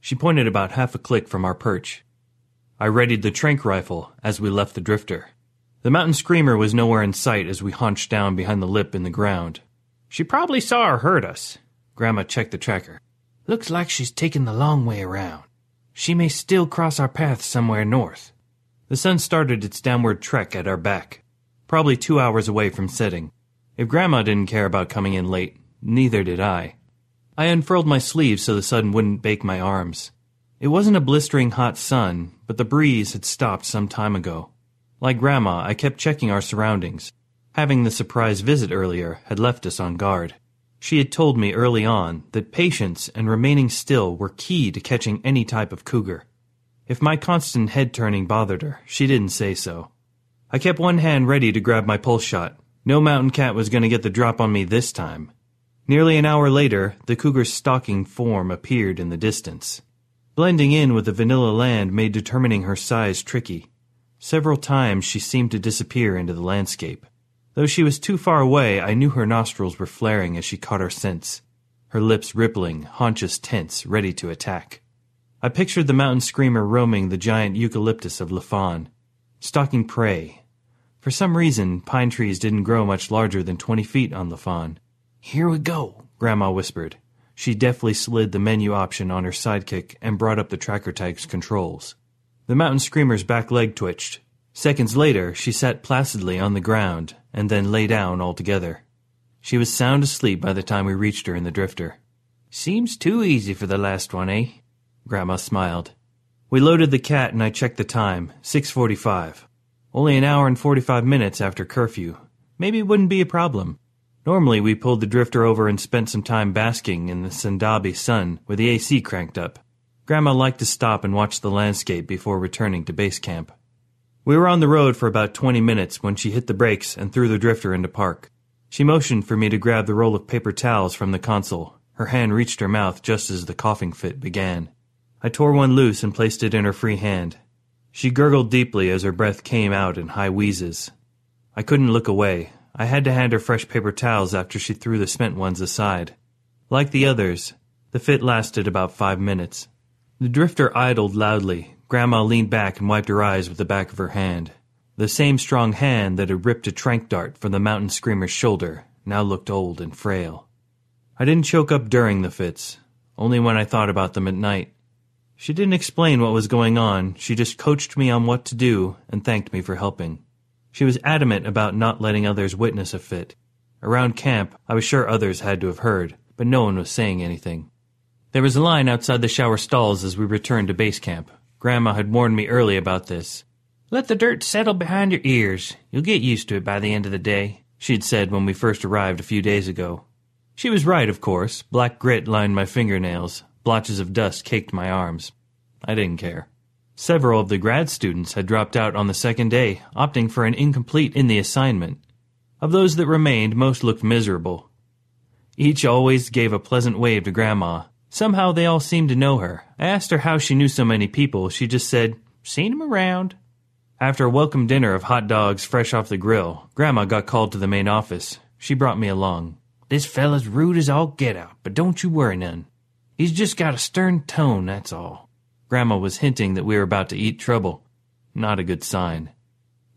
She pointed about half a click from our perch. I readied the Trenck rifle as we left the drifter. The mountain screamer was nowhere in sight as we hunched down behind the lip in the ground. She probably saw or heard us. Grandma checked the tracker. Looks like she's taken the long way around. She may still cross our path somewhere north. The sun started its downward trek at our back, probably two hours away from setting. If Grandma didn't care about coming in late, neither did I. I unfurled my sleeves so the sun wouldn't bake my arms. It wasn't a blistering hot sun, but the breeze had stopped some time ago. Like Grandma, I kept checking our surroundings. Having the surprise visit earlier had left us on guard. She had told me early on that patience and remaining still were key to catching any type of cougar. If my constant head-turning bothered her, she didn't say so. I kept one hand ready to grab my pulse shot. No mountain cat was going to get the drop on me this time. Nearly an hour later, the cougar's stalking form appeared in the distance. Blending in with the vanilla land made determining her size tricky. Several times she seemed to disappear into the landscape. Though she was too far away, I knew her nostrils were flaring as she caught our scents, her lips rippling, haunches tense, ready to attack. I pictured the mountain screamer roaming the giant eucalyptus of Lafon, stalking prey. For some reason, pine trees didn't grow much larger than twenty feet on Lafon. "Here we go," Grandma whispered. She deftly slid the menu option on her sidekick and brought up the tracker tag's controls. The mountain screamer's back leg twitched. Seconds later, she sat placidly on the ground and then lay down altogether. She was sound asleep by the time we reached her in the drifter. "Seems too easy for the last one, eh?" Grandma smiled. We loaded the cat and I checked the time, six forty-five. Only an hour and forty-five minutes after curfew. Maybe it wouldn't be a problem. Normally we pulled the drifter over and spent some time basking in the Sendabi sun with the A C cranked up. Grandma liked to stop and watch the landscape before returning to base camp. We were on the road for about twenty minutes when she hit the brakes and threw the drifter into park. She motioned for me to grab the roll of paper towels from the console. Her hand reached her mouth just as the coughing fit began. I tore one loose and placed it in her free hand. She gurgled deeply as her breath came out in high wheezes. I couldn't look away. I had to hand her fresh paper towels after she threw the spent ones aside. Like the others, the fit lasted about five minutes. The drifter idled loudly. Grandma leaned back and wiped her eyes with the back of her hand. The same strong hand that had ripped a trank dart from the mountain screamer's shoulder now looked old and frail. I didn't choke up during the fits, only when I thought about them at night. She didn't explain what was going on, she just coached me on what to do and thanked me for helping. She was adamant about not letting others witness a fit. Around camp, I was sure others had to have heard, but no one was saying anything. There was a line outside the shower stalls as we returned to base camp. Grandma had warned me early about this. "Let the dirt settle behind your ears. You'll get used to it by the end of the day," she'd said when we first arrived a few days ago. She was right, of course. Black grit lined my fingernails. Blotches of dust caked my arms. I didn't care. Several of the grad students had dropped out on the second day, opting for an incomplete in the assignment. Of those that remained, most looked miserable. Each always gave a pleasant wave to Grandma. Somehow they all seemed to know her. I asked her how she knew so many people. She just said, "Seen 'em around." After a welcome dinner of hot dogs fresh off the grill, Grandma got called to the main office. She brought me along. "This fella's rude as all get out, but don't you worry none. He's just got a stern tone, that's all." Grandma was hinting that we were about to eat trouble. Not a good sign.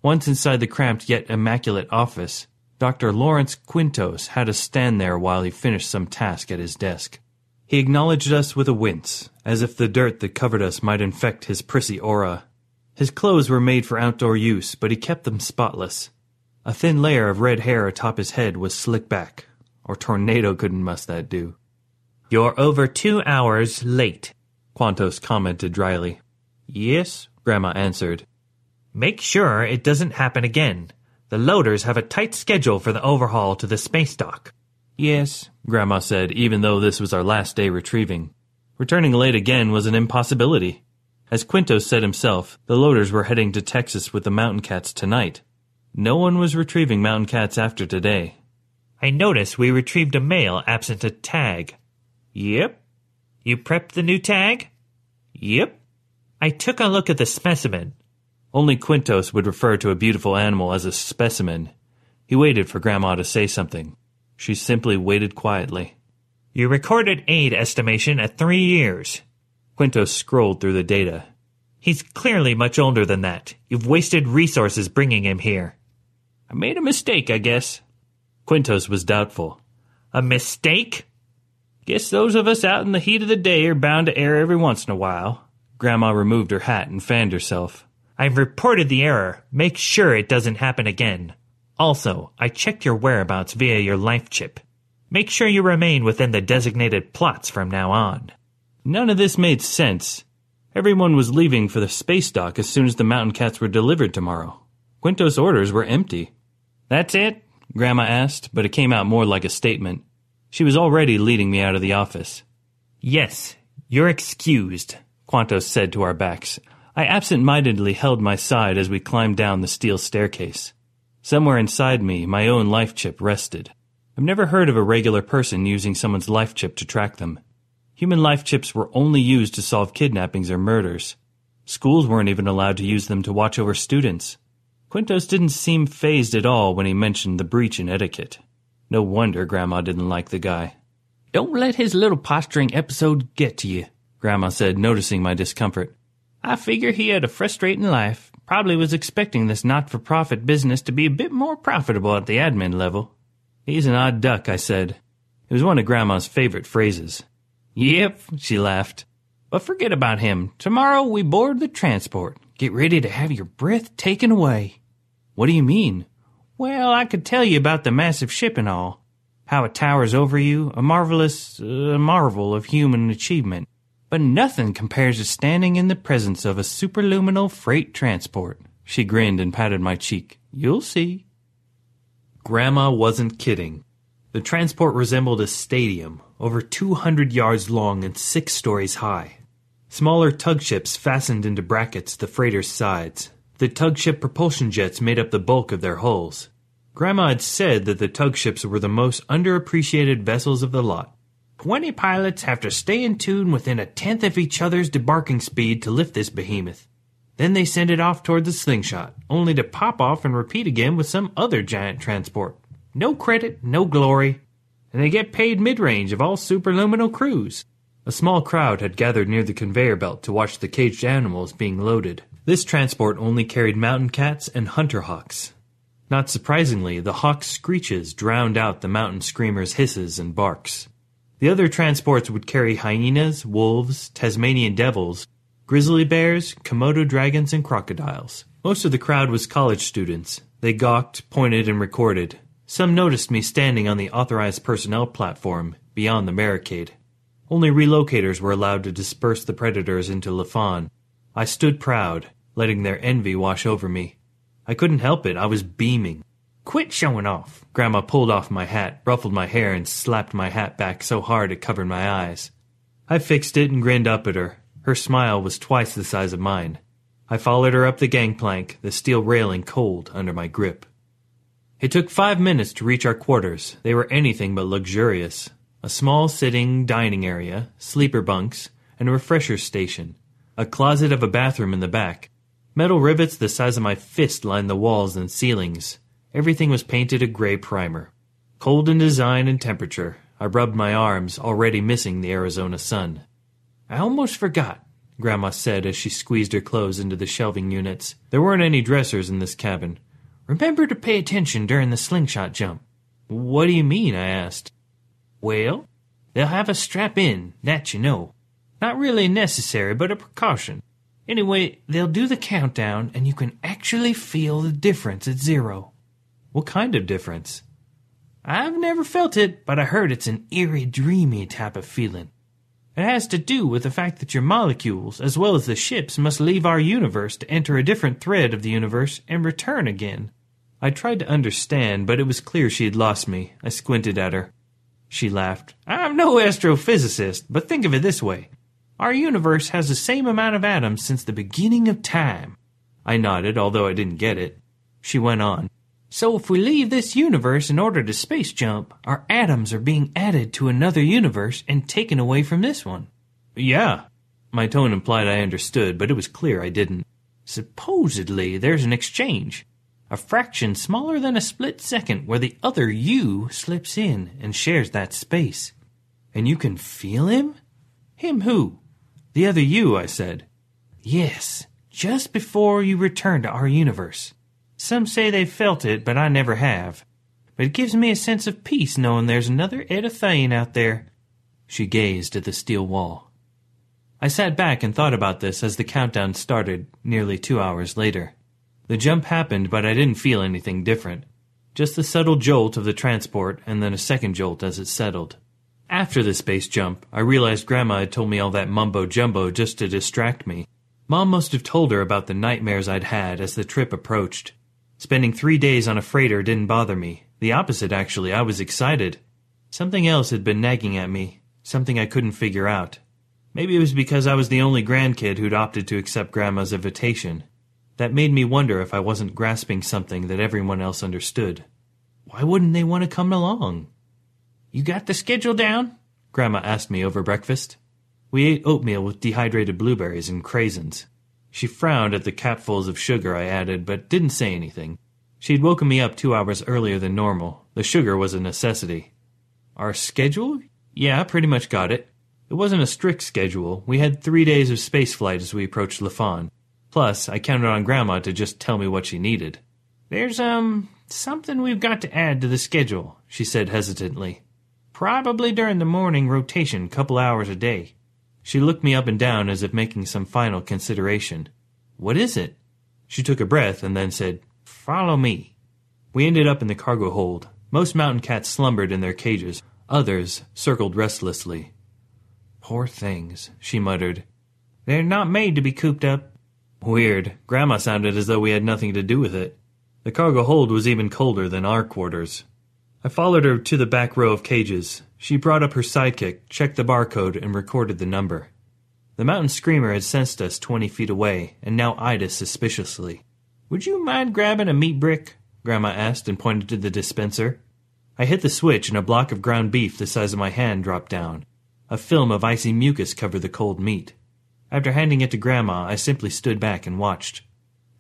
Once inside the cramped yet immaculate office, Doctor Lawrence Quintos had us stand there while he finished some task at his desk. He acknowledged us with a wince, as if the dirt that covered us might infect his prissy aura. His clothes were made for outdoor use, but he kept them spotless. A thin layer of red hair atop his head was slicked back. Or tornado couldn't muss that do. "You're over two hours late," Quintos commented dryly. "Yes," Grandma answered. "Make sure it doesn't happen again. The loaders have a tight schedule for the overhaul to the space dock." "Yes," Grandma said, even though this was our last day retrieving. Returning late again was an impossibility. As Quintos said himself, the loaders were heading to Texas with the mountain cats tonight. No one was retrieving mountain cats after today. "I notice we retrieved a male absent a tag." "Yep." "You prepped the new tag?" "Yep." "I took a look at the specimen." Only Quintos would refer to a beautiful animal as a specimen. He waited for Grandma to say something. She simply waited quietly. "You recorded aid estimation at three years. Quintos scrolled through the data. "He's clearly much older than that. You've wasted resources bringing him here." "I made a mistake, I guess." Quintos was doubtful. "A mistake? Guess those of us out in the heat of the day are bound to err every once in a while." Grandma removed her hat and fanned herself. "I've reported the error. Make sure it doesn't happen again. Also, I checked your whereabouts via your life chip. Make sure you remain within the designated plots from now on." None of this made sense. Everyone was leaving for the space dock as soon as the mountain cats were delivered tomorrow. Quintos' orders were empty. "That's it?" Grandma asked, but it came out more like a statement. She was already leading me out of the office. "Yes, you're excused," Quintos said to our backs. I absent-mindedly held my side as we climbed down the steel staircase. Somewhere inside me, my own life chip rested. I've never heard of a regular person using someone's life chip to track them. Human life chips were only used to solve kidnappings or murders. Schools weren't even allowed to use them to watch over students. Quintos didn't seem fazed at all when he mentioned the breach in etiquette. No wonder Grandma didn't like the guy. "Don't let his little posturing episode get to you," Grandma said, noticing my discomfort. "I figure he had a frustrating life. Probably was expecting this not-for-profit business to be a bit more profitable at the admin level." "He's an odd duck," I said. It was one of Grandma's favorite phrases. "Yep," she laughed. "But forget about him. Tomorrow we board the transport. Get ready to have your breath taken away." "What do you mean?" "Well, I could tell you about the massive ship and all. How it towers over you, a marvelous uh, marvel of human achievement. But nothing compares to standing in the presence of a superluminal freight transport." She grinned and patted my cheek. "You'll see." Grandma wasn't kidding. The transport resembled a stadium, over two hundred yards long and six stories high. Smaller tug ships fastened into brackets the freighter's sides. The tug ship propulsion jets made up the bulk of their hulls. Grandma had said that the tug ships were the most underappreciated vessels of the lot. Twenty pilots have to stay in tune within a tenth of each other's debarking speed to lift this behemoth. Then they send it off toward the slingshot, only to pop off and repeat again with some other giant transport. No credit, no glory. And they get paid mid-range of all superluminal crews. A small crowd had gathered near the conveyor belt to watch the caged animals being loaded. This transport only carried mountain cats and hunter hawks. Not surprisingly, the hawk's screeches drowned out the mountain screamers' hisses and barks. The other transports would carry hyenas, wolves, Tasmanian devils, grizzly bears, Komodo dragons, and crocodiles. Most of the crowd was college students. They gawked, pointed, and recorded. Some noticed me standing on the authorized personnel platform beyond the barricade. Only relocators were allowed to disperse the predators into Lafon. I stood proud, letting their envy wash over me. I couldn't help it. I was beaming. "Quit showing off." Grandma pulled off my hat, ruffled my hair, and slapped my hat back so hard it covered my eyes. I fixed it and grinned up at her. Her smile was twice the size of mine. I followed her up the gangplank, the steel railing cold under my grip. It took five minutes to reach our quarters. They were anything but luxurious. A small sitting dining area, sleeper bunks, and a refresher station. A closet of a bathroom in the back. Metal rivets the size of my fist lined the walls and ceilings. Everything was painted a gray primer. Cold in design and temperature, I rubbed my arms, already missing the Arizona sun. "I almost forgot," Grandma said as she squeezed her clothes into the shelving units. There weren't any dressers in this cabin. "Remember to pay attention during the slingshot jump." "What do you mean?" I asked. "Well, they'll have a strap in, that you know. Not really necessary, but a precaution. Anyway, they'll do the countdown, and you can actually feel the difference at zero." "What kind of difference?" "I've never felt it, but I heard it's an eerie, dreamy type of feeling. It has to do with the fact that your molecules, as well as the ships, must leave our universe to enter a different thread of the universe and return again." I tried to understand, but it was clear she had lost me. I squinted at her. She laughed. "I'm no astrophysicist, but think of it this way. Our universe has the same amount of atoms since the beginning of time." I nodded, although I didn't get it. She went on. "So if we leave this universe in order to space jump, our atoms are being added to another universe and taken away from this one." "Yeah." My tone implied I understood, but it was clear I didn't. "Supposedly, there's an exchange. A fraction smaller than a split second where the other you slips in and shares that space." "And you can feel him?" "Him who?" "The other you," I said. "Yes, just before you return to our universe. Some say they felt it, but I never have. But it gives me a sense of peace knowing there's another Etta Thane out there." She gazed at the steel wall. I sat back and thought about this as the countdown started nearly two hours later. The jump happened, but I didn't feel anything different. Just the subtle jolt of the transport and then a second jolt as it settled. After the space jump, I realized Grandma had told me all that mumbo-jumbo just to distract me. Mom must have told her about the nightmares I'd had as the trip approached. Spending three days on a freighter didn't bother me. The opposite, actually. I was excited. Something else had been nagging at me, something I couldn't figure out. Maybe it was because I was the only grandkid who'd opted to accept Grandma's invitation. That made me wonder if I wasn't grasping something that everyone else understood. Why wouldn't they want to come along? You got the schedule down? Grandma asked me over breakfast. We ate oatmeal with dehydrated blueberries and craisins. She frowned at the capfuls of sugar I added, but didn't say anything. She'd woken me up two hours earlier than normal. The sugar was a necessity. Our schedule? Yeah, I pretty much got it. It wasn't a strict schedule. We had three days of spaceflight as we approached Lafon. Plus, I counted on Grandma to just tell me what she needed. There's, um, something we've got to add to the schedule, she said hesitantly. Probably during the morning rotation, couple hours a day. She looked me up and down as if making some final consideration. What is it? She took a breath and then said, Follow me. We ended up in the cargo hold. Most mountain cats slumbered in their cages. Others circled restlessly. Poor things, she muttered. They're not made to be cooped up. Weird. Grandma sounded as though we had nothing to do with it. The cargo hold was even colder than our quarters. I followed her to the back row of cages. She brought up her sidekick, checked the barcode, and recorded the number. The mountain screamer had sensed us twenty feet away, and now eyed us suspiciously. Would you mind grabbing a meat brick? Grandma asked and pointed to the dispenser. I hit the switch, and a block of ground beef the size of my hand dropped down. A film of icy mucus covered the cold meat. After handing it to Grandma, I simply stood back and watched.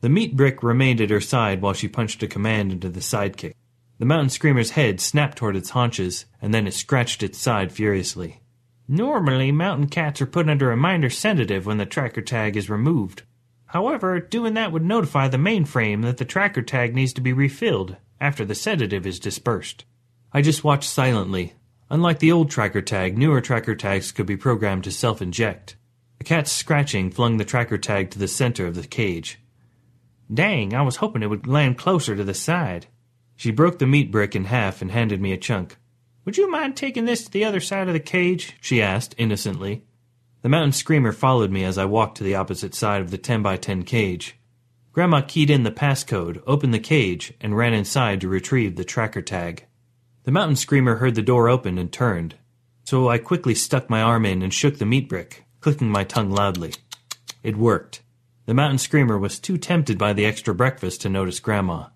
The meat brick remained at her side while she punched a command into the sidekick. The mountain screamer's head snapped toward its haunches, and then it scratched its side furiously. Normally, mountain cats are put under a minor sedative when the tracker tag is removed. However, doing that would notify the mainframe that the tracker tag needs to be refilled after the sedative is dispersed. I just watched silently. Unlike the old tracker tag, newer tracker tags could be programmed to self-inject. The cat's scratching flung the tracker tag to the center of the cage. Dang, I was hoping it would land closer to the side. She broke the meat brick in half and handed me a chunk. Would you mind taking this to the other side of the cage? She asked, innocently. The mountain screamer followed me as I walked to the opposite side of the ten by ten cage. Grandma keyed in the passcode, opened the cage, and ran inside to retrieve the tracker tag. The mountain screamer heard the door open and turned, so I quickly stuck my arm in and shook the meat brick, clicking my tongue loudly. It worked. The mountain screamer was too tempted by the extra breakfast to notice Grandma.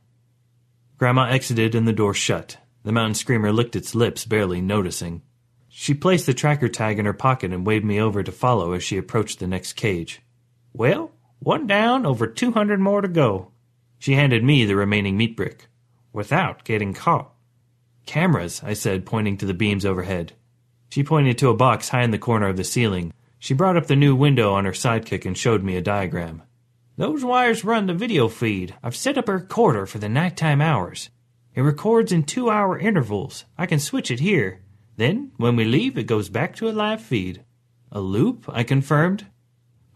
Grandma exited and the door shut. The mountain screamer licked its lips, barely noticing. She placed the tracker tag in her pocket and waved me over to follow as she approached the next cage. Well, one down, over two hundred more to go. She handed me the remaining meat brick. Without getting caught. Cameras, I said, pointing to the beams overhead. She pointed to a box high in the corner of the ceiling. She brought up the new window on her sidekick and showed me a diagram. Those wires run the video feed. I've set up a recorder for the nighttime hours. It records in two-hour intervals. I can switch it here. Then, when we leave, it goes back to a live feed. A loop, I confirmed.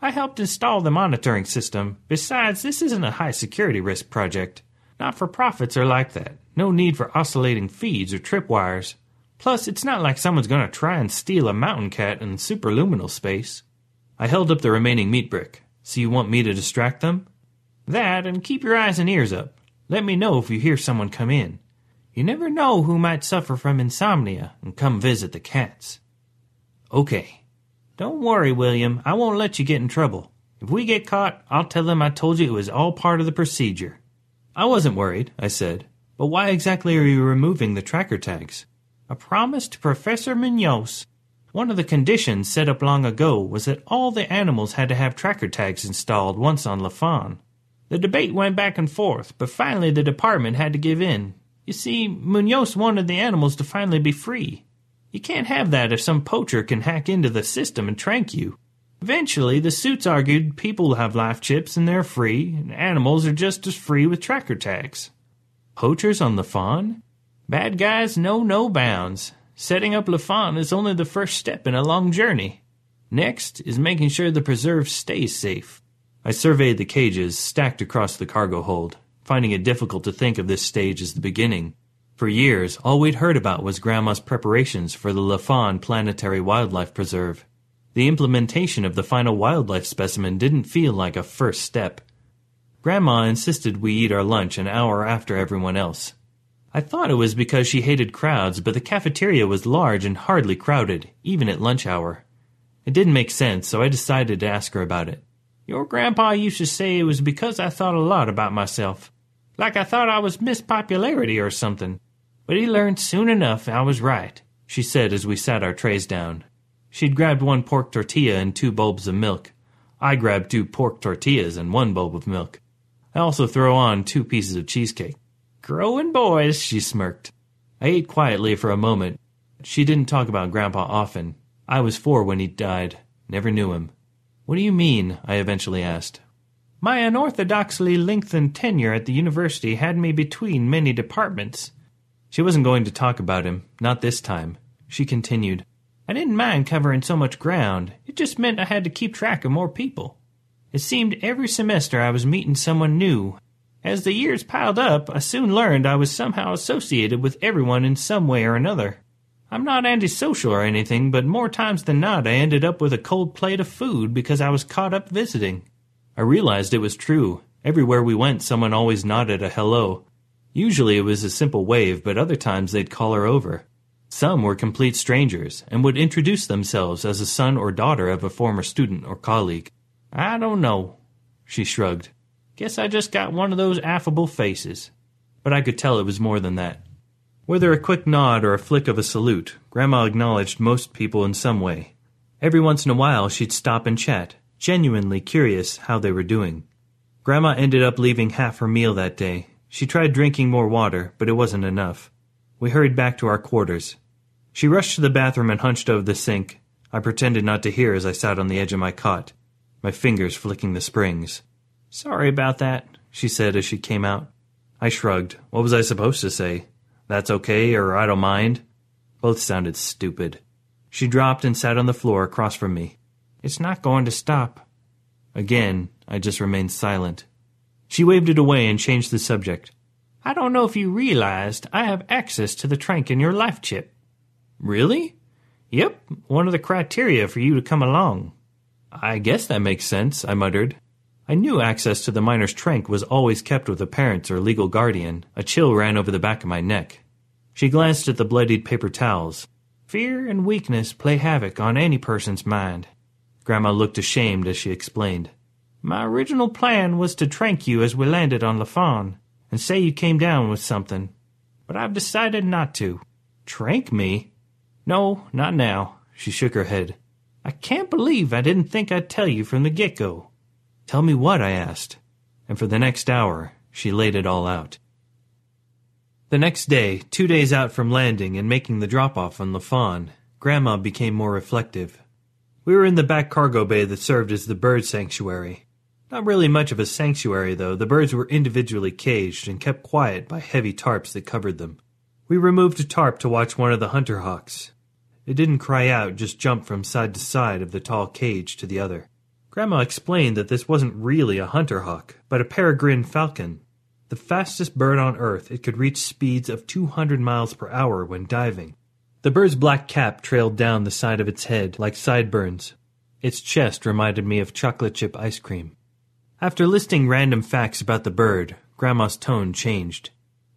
I helped install the monitoring system. Besides, this isn't a high-security risk project. Not-for-profits are like that. No need for oscillating feeds or tripwires. Plus, it's not like someone's going to try and steal a mountain cat in superluminal space. I held up the remaining meat brick. So you want me to distract them? That, and keep your eyes and ears up. Let me know if you hear someone come in. You never know who might suffer from insomnia and come visit the cats. Okay. Don't worry, William. I won't let you get in trouble. If we get caught, I'll tell them I told you it was all part of the procedure. I wasn't worried, I said. But why exactly are you removing the tracker tags? I promised to Professor Munoz. One of the conditions set up long ago was that all the animals had to have tracker tags installed once on Lafon. The debate went back and forth, but finally the department had to give in. You see, Munoz wanted the animals to finally be free. You can't have that if some poacher can hack into the system and trank you. Eventually, the suits argued people have life chips and they're free, and animals are just as free with tracker tags. Poachers on Lafon? Bad guys know no bounds. Setting up Lafon is only the first step in a long journey. Next is making sure the preserve stays safe. I surveyed the cages stacked across the cargo hold, finding it difficult to think of this stage as the beginning. For years, all we'd heard about was Grandma's preparations for the Lafon Planetary Wildlife Preserve. The implementation of the final wildlife specimen didn't feel like a first step. Grandma insisted we eat our lunch an hour after everyone else. I thought it was because she hated crowds, but the cafeteria was large and hardly crowded, even at lunch hour. It didn't make sense, so I decided to ask her about it. Your grandpa used to say it was because I thought a lot about myself. Like I thought I was Miss Popularity or something. But he learned soon enough I was right, she said as we sat our trays down. She'd grabbed one pork tortilla and two bulbs of milk. I grabbed two pork tortillas and one bulb of milk. I also threw on two pieces of cheesecake. Growing boys, she smirked. I ate quietly for a moment. She didn't talk about Grandpa often. I was four when he died. Never knew him. What do you mean? I eventually asked. My unorthodoxly lengthened tenure at the university had me between many departments. She wasn't going to talk about him. Not this time. She continued. I didn't mind covering so much ground. It just meant I had to keep track of more people. It seemed every semester I was meeting someone new. As the years piled up, I soon learned I was somehow associated with everyone in some way or another. I'm not antisocial or anything, but more times than not I ended up with a cold plate of food because I was caught up visiting. I realized it was true. Everywhere we went, someone always nodded a hello. Usually it was a simple wave, but other times they'd call her over. Some were complete strangers and would introduce themselves as a son or daughter of a former student or colleague. I don't know, she shrugged. Guess I just got one of those affable faces. But I could tell it was more than that. Whether a quick nod or a flick of a salute, Grandma acknowledged most people in some way. Every once in a while she'd stop and chat, genuinely curious how they were doing. Grandma ended up leaving half her meal that day. She tried drinking more water, but it wasn't enough. We hurried back to our quarters. She rushed to the bathroom and hunched over the sink. I pretended not to hear as I sat on the edge of my cot, my fingers flicking the springs. Sorry about that, she said as she came out. I shrugged. What was I supposed to say? That's okay, or I don't mind? Both sounded stupid. She dropped and sat on the floor across from me. It's not going to stop. Again, I just remained silent. She waved it away and changed the subject. I don't know if you realized I have access to the trank in your life chip. Really? Yep, one of the criteria for you to come along. I guess that makes sense, I muttered. I knew access to the minor's trank was always kept with a parent's or legal guardian. A chill ran over the back of my neck. She glanced at the bloodied paper towels. Fear and weakness play havoc on any person's mind. Grandma looked ashamed as she explained. My original plan was to trank you as we landed on Lafon and say you came down with something, but I've decided not to. Trank me? No, not now, she shook her head. I can't believe I didn't think I'd tell you from the get-go. Tell me what, I asked, and for the next hour she laid it all out. The next day, two days out from landing and making the drop-off on Lafon, Grandma became more reflective. We were in the back cargo bay that served as the bird sanctuary. Not really much of a sanctuary, though. The birds were individually caged and kept quiet by heavy tarps that covered them. We removed a tarp to watch one of the hunter hawks. It didn't cry out, just jumped from side to side of the tall cage to the other. Grandma explained that this wasn't really a hunter hawk, but a peregrine falcon, the fastest bird on Earth. It could reach speeds of two hundred miles per hour when diving. The bird's black cap trailed down the side of its head like sideburns. Its chest reminded me of chocolate chip ice cream. After listing random facts about the bird, Grandma's tone changed.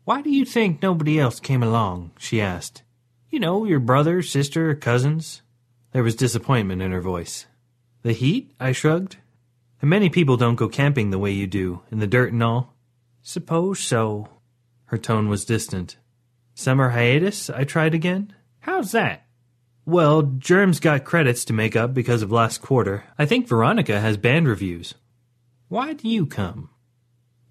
Why do you think nobody else came along? She asked. You know, your brother, sister, or cousins? There was disappointment in her voice. The heat? I shrugged. And many people don't go camping the way you do, in the dirt and all. Suppose so. Her tone was distant. Summer hiatus? I tried again. How's that? Well, Germ's got credits to make up because of last quarter. I think Veronica has band reviews. Why do you come?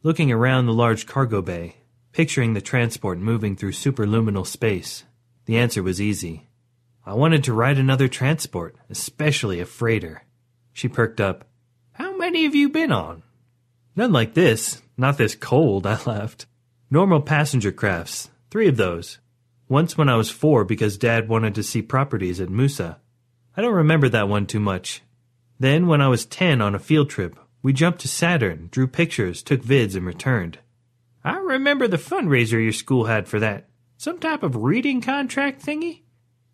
Looking around the large cargo bay, picturing the transport moving through superluminal space, the answer was easy. I wanted to ride another transport, especially a freighter. She perked up. How many have you been on? None like this. Not this cold, I laughed. Normal passenger crafts. Three of those. Once when I was four because Dad wanted to see properties at Moosa. I don't remember that one too much. Then when I was ten on a field trip, we jumped to Saturn, drew pictures, took vids, and returned. I remember the fundraiser your school had for that. Some type of reading contract thingy?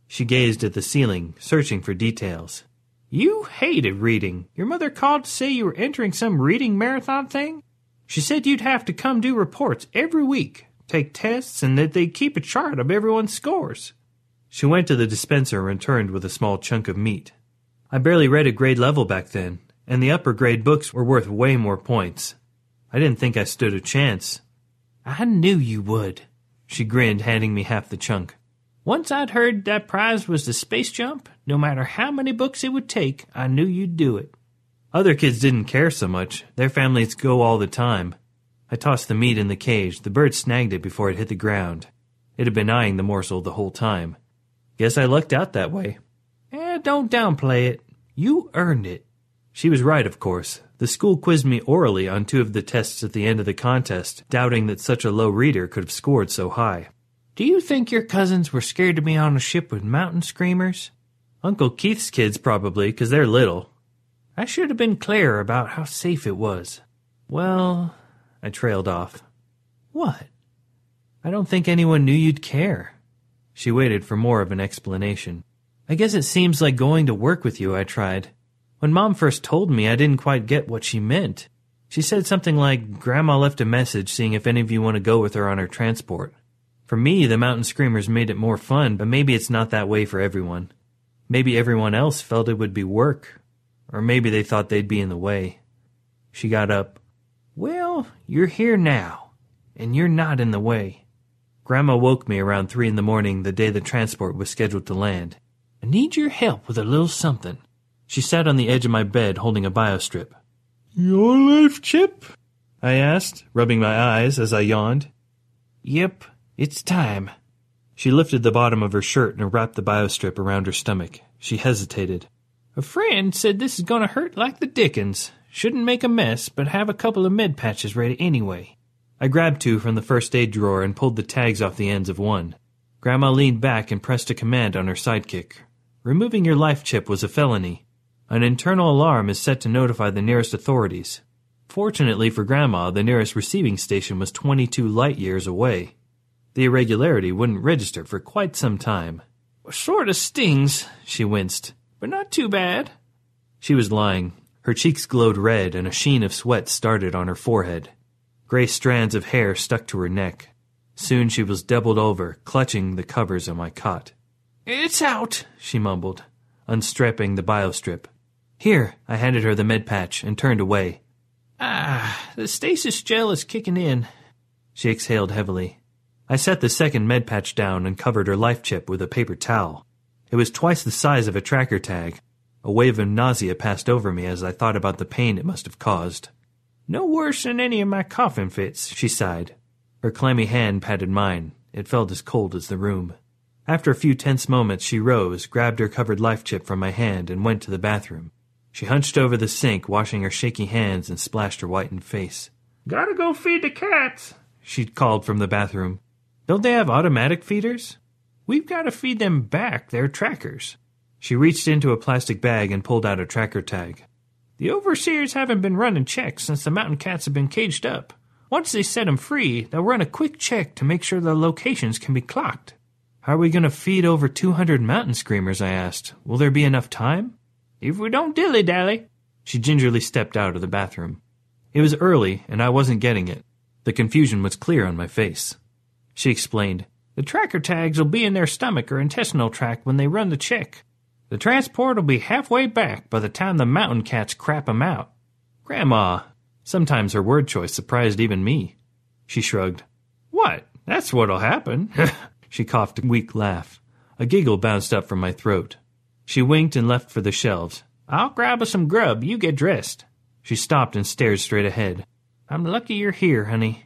She gazed at the ceiling, searching for details. You hated reading. Your mother called to say you were entering some reading marathon thing? She said you'd have to come do reports every week, take tests, and that they'd keep a chart of everyone's scores. She went to the dispenser and returned with a small chunk of meat. I barely read at grade level back then, and the upper grade books were worth way more points. I didn't think I stood a chance. I knew you would, she grinned, handing me half the chunk. Once I'd heard that prize was the space jump, no matter how many books it would take, I knew you'd do it. Other kids didn't care so much. Their families go all the time. I tossed the meat in the cage. The bird snagged it before it hit the ground. It had been eyeing the morsel the whole time. Guess I lucked out that way. Eh, don't downplay it. You earned it. She was right, of course. The school quizzed me orally on two of the tests at the end of the contest, doubting that such a low reader could have scored so high. Do you think your cousins were scared to be on a ship with Mountain Screamers? Uncle Keith's kids probably, 'cause they're little. I should have been clearer about how safe it was. Well, I trailed off. What? I don't think anyone knew you'd care. She waited for more of an explanation. I guess it seems like going to work with you, I tried. When Mom first told me, I didn't quite get what she meant. She said something like, Grandma left a message seeing if any of you want to go with her on her transport. For me, the Mountain Screamers made it more fun, but maybe it's not that way for everyone. Maybe everyone else felt it would be work. Or maybe they thought they'd be in the way. She got up. Well, you're here now, and you're not in the way. Grandma woke me around three in the morning the day the transport was scheduled to land. I need your help with a little something. She sat on the edge of my bed holding a biostrip. Your life chip? I asked, rubbing my eyes as I yawned. Yep, it's time. She lifted the bottom of her shirt and wrapped the biostrip around her stomach. She hesitated. A friend said this is going to hurt like the dickens. Shouldn't make a mess, but have a couple of med patches ready anyway. I grabbed two from the first aid drawer and pulled the tags off the ends of one. Grandma leaned back and pressed a command on her sidekick. Removing your life chip was a felony. An internal alarm is set to notify the nearest authorities. Fortunately for Grandma, the nearest receiving station was twenty-two light years away. The irregularity wouldn't register for quite some time. Sort of stings, she winced. But not too bad. She was lying. Her cheeks glowed red, and a sheen of sweat started on her forehead. Gray strands of hair stuck to her neck. Soon she was doubled over, clutching the covers of my cot. It's out, she mumbled, unstrapping the biostrip. Here, I handed her the med patch and turned away. Ah, the stasis gel is kicking in. She exhaled heavily. I set the second med patch down and covered her life chip with a paper towel. It was twice the size of a tracker tag. A wave of nausea passed over me as I thought about the pain it must have caused. No worse than any of my coughing fits, she sighed. Her clammy hand patted mine. It felt as cold as the room. After a few tense moments, she rose, grabbed her covered life chip from my hand, and went to the bathroom. She hunched over the sink, washing her shaky hands, and splashed her whitened face. Gotta go feed the cats, she called from the bathroom. Don't they have automatic feeders? We've got to feed them back their trackers. She reached into a plastic bag and pulled out a tracker tag. The overseers haven't been running checks since the mountain cats have been caged up. Once they set them free, they'll run a quick check to make sure the locations can be clocked. How are we going to feed over two hundred Mountain Screamers, I asked. Will there be enough time? If we don't dilly-dally. She gingerly stepped out of the bathroom. It was early, and I wasn't getting it. The confusion was clear on my face. She explained. The tracker tags will be in their stomach or intestinal tract when they run the check. The transport will be halfway back by the time the mountain cats crap 'em out. Grandma, sometimes her word choice surprised even me. She shrugged. What? That's what'll happen. She coughed a weak laugh. A giggle bounced up from my throat. She winked and left for the shelves. I'll grab us some grub. You get dressed. She stopped and stared straight ahead. I'm lucky you're here, honey.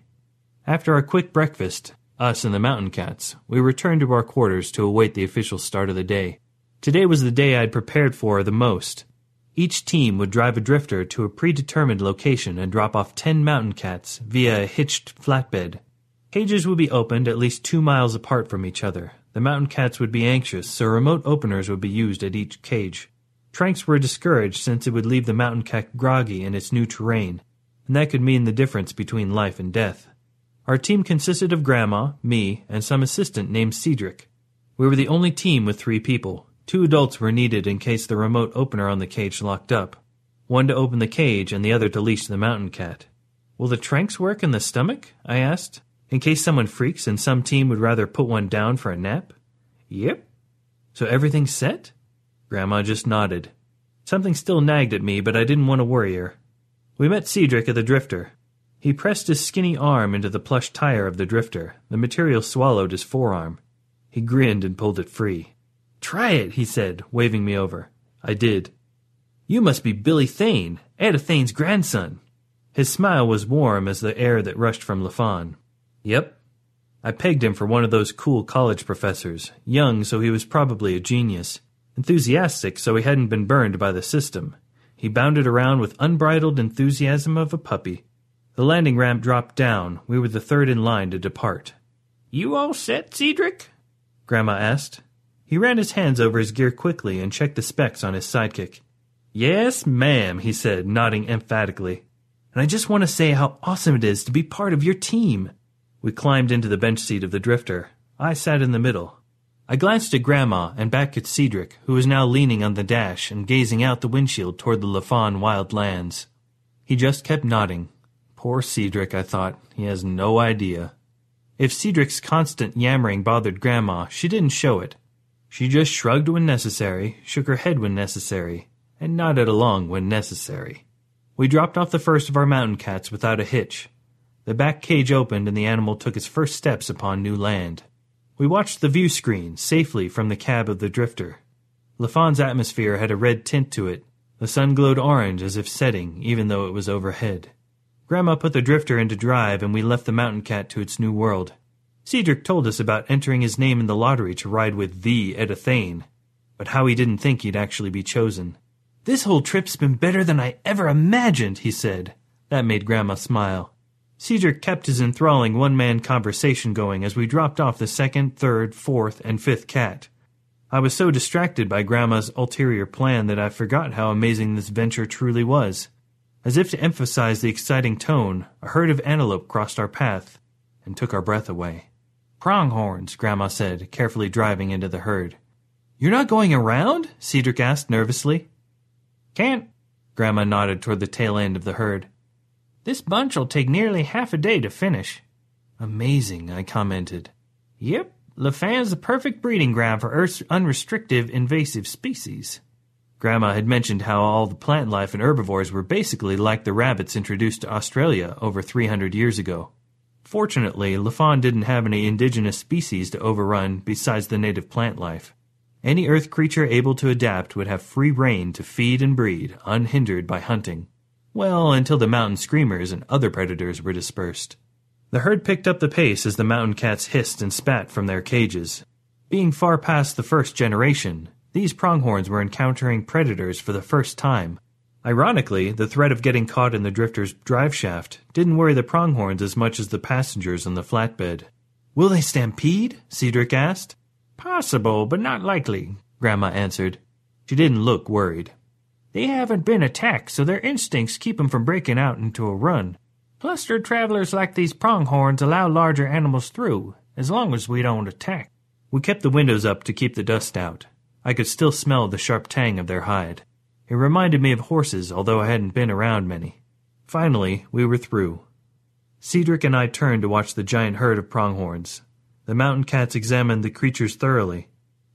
After our quick breakfast, us and the mountain cats, we returned to our quarters to await the official start of the day. Today was the day I'd prepared for the most. Each team would drive a drifter to a predetermined location and drop off ten mountain cats via a hitched flatbed. Cages would be opened at least two miles apart from each other. The mountain cats would be anxious, so remote openers would be used at each cage. Tranks were discouraged since it would leave the mountain cat groggy in its new terrain, and that could mean the difference between life and death. Our team consisted of Grandma, me, and some assistant named Cedric. We were the only team with three people. Two adults were needed in case the remote opener on the cage locked up. One to open the cage and the other to leash the mountain cat. Will the tranks work in the stomach? I asked. In case someone freaks and some team would rather put one down for a nap? Yep. So everything's set? Grandma just nodded. Something still nagged at me, but I didn't want to worry her. We met Cedric at the Drifter. He pressed his skinny arm into the plush tire of the Drifter. The material swallowed his forearm. He grinned and pulled it free. "Try it," he said, waving me over. I did. "You must be Billy Thane, Ada Thane's grandson." His smile was warm as the air that rushed from Lafon. "Yep." I pegged him for one of those cool college professors, young so he was probably a genius, enthusiastic so he hadn't been burned by the system. He bounded around with unbridled enthusiasm of a puppy. The landing ramp dropped down. We were the third in line to depart. "You all set, Cedric?" Grandma asked. He ran his hands over his gear quickly and checked the specs on his sidekick. "Yes, ma'am," he said, nodding emphatically. "And I just want to say how awesome it is to be part of your team." We climbed into the bench seat of the Drifter. I sat in the middle. I glanced at Grandma and back at Cedric, who was now leaning on the dash and gazing out the windshield toward the Lafon wild lands. He just kept nodding. Poor Cedric, I thought. He has no idea. If Cedric's constant yammering bothered Grandma, she didn't show it. She just shrugged when necessary, shook her head when necessary, and nodded along when necessary. We dropped off the first of our mountain cats without a hitch. The back cage opened and the animal took its first steps upon new land. We watched the view screen safely from the cab of the Drifter. Lafon's atmosphere had a red tint to it. The sun glowed orange as if setting, even though it was overhead. Grandma put the Drifter into drive and we left the mountain cat to its new world. Cedric told us about entering his name in the lottery to ride with the Ada Thane, but how he didn't think he'd actually be chosen. "This whole trip's been better than I ever imagined," he said. That made Grandma smile. Cedric kept his enthralling one-man conversation going as we dropped off the second, third, fourth, and fifth cat. I was so distracted by Grandma's ulterior plan that I forgot how amazing this venture truly was. As if to emphasize the exciting tone, a herd of antelope crossed our path and took our breath away. "Pronghorns," Grandma said, carefully driving into the herd. "You're not going around?" Cedric asked nervously. "Can't," Grandma nodded toward the tail end of the herd. "This bunch'll take nearly half a day to finish." "Amazing," I commented. "Yep, Lafan's the perfect breeding ground for Earth's unrestricted invasive species." Grandma had mentioned how all the plant life and herbivores were basically like the rabbits introduced to Australia over three hundred years ago. Fortunately, Lafon didn't have any indigenous species to overrun besides the native plant life. Any Earth creature able to adapt would have free rein to feed and breed, unhindered by hunting. Well, until the mountain screamers and other predators were dispersed. The herd picked up the pace as the mountain cats hissed and spat from their cages. Being far past the first generation, these pronghorns were encountering predators for the first time. Ironically, the threat of getting caught in the Drifter's drive shaft didn't worry the pronghorns as much as the passengers on the flatbed. "Will they stampede?" Cedric asked. "Possible, but not likely," Grandma answered. She didn't look worried. "They haven't been attacked, so their instincts keep them from breaking out into a run. Clustered travelers like these pronghorns allow larger animals through, as long as we don't attack." We kept the windows up to keep the dust out. I could still smell the sharp tang of their hide. It reminded me of horses, although I hadn't been around many. Finally, we were through. Cedric and I turned to watch the giant herd of pronghorns. The mountain cats examined the creatures thoroughly.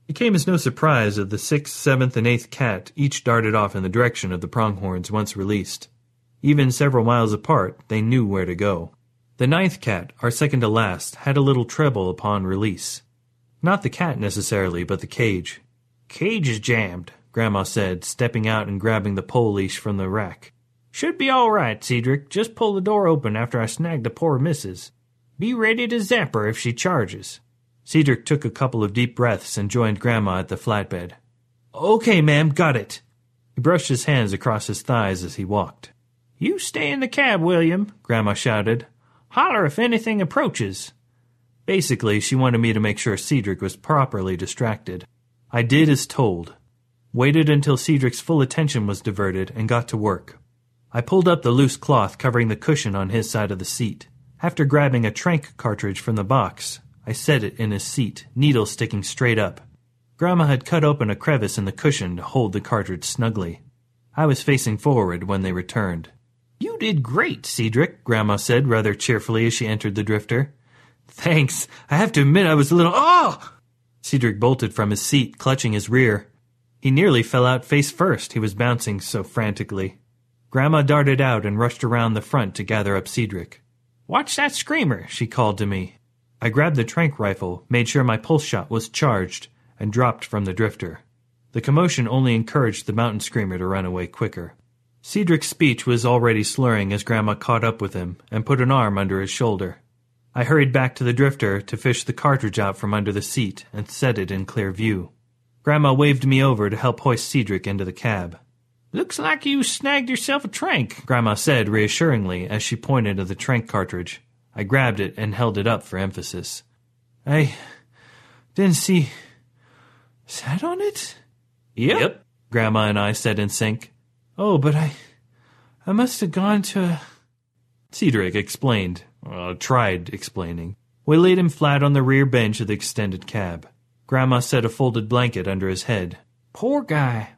It came as no surprise that the sixth, seventh, and eighth cat each darted off in the direction of the pronghorns once released. Even several miles apart, they knew where to go. The ninth cat, our second to last, had a little treble upon release. Not the cat necessarily, but the cage. "Cage is jammed," Grandma said, stepping out and grabbing the pole leash from the rack. "Should be all right, Cedric. Just pull the door open after I snag the poor missus. Be ready to zap her if she charges." Cedric took a couple of deep breaths and joined Grandma at the flatbed. "Okay, ma'am, got it." He brushed his hands across his thighs as he walked. "You stay in the cab, William," Grandma shouted. "Holler if anything approaches." Basically, she wanted me to make sure Cedric was properly distracted. I did as told, waited until Cedric's full attention was diverted, and got to work. I pulled up the loose cloth covering the cushion on his side of the seat. After grabbing a tranq cartridge from the box, I set it in his seat, needle sticking straight up. Grandma had cut open a crevice in the cushion to hold the cartridge snugly. I was facing forward when they returned. "You did great, Cedric," Grandma said rather cheerfully as she entered the Drifter. "Thanks. I have to admit I was a little... Oh!" Cedric bolted from his seat, clutching his rear. He nearly fell out face first, he was bouncing so frantically. Grandma darted out and rushed around the front to gather up Cedric. "Watch that screamer," she called to me. I grabbed the tranq rifle, made sure my pulse shot was charged, and dropped from the drifter. The commotion only encouraged the mountain screamer to run away quicker. Cedric's speech was already slurring as Grandma caught up with him and put an arm under his shoulder. I hurried back to the drifter to fish the cartridge out from under the seat and set it in clear view. Grandma waved me over to help hoist Cedric into the cab. "Looks like you snagged yourself a tranq," Grandma said reassuringly as she pointed at the tranq cartridge. I grabbed it and held it up for emphasis. "I didn't see... sat on it?" "Yep," yep. Grandma and I said in sync. "Oh, but I... I must have gone to a..." Cedric explained. Well, tried explaining. We laid him flat on the rear bench of the extended cab. Grandma set a folded blanket under his head. "Poor guy.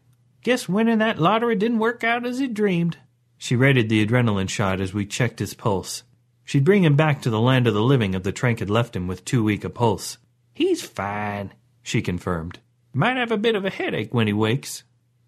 Guess winning that lottery didn't work out as he dreamed." She rated the adrenaline shot as we checked his pulse. She'd bring him back to the land of the living if the trank had left him with too weak a pulse. "He's fine," she confirmed. "Might have a bit of a headache when he wakes."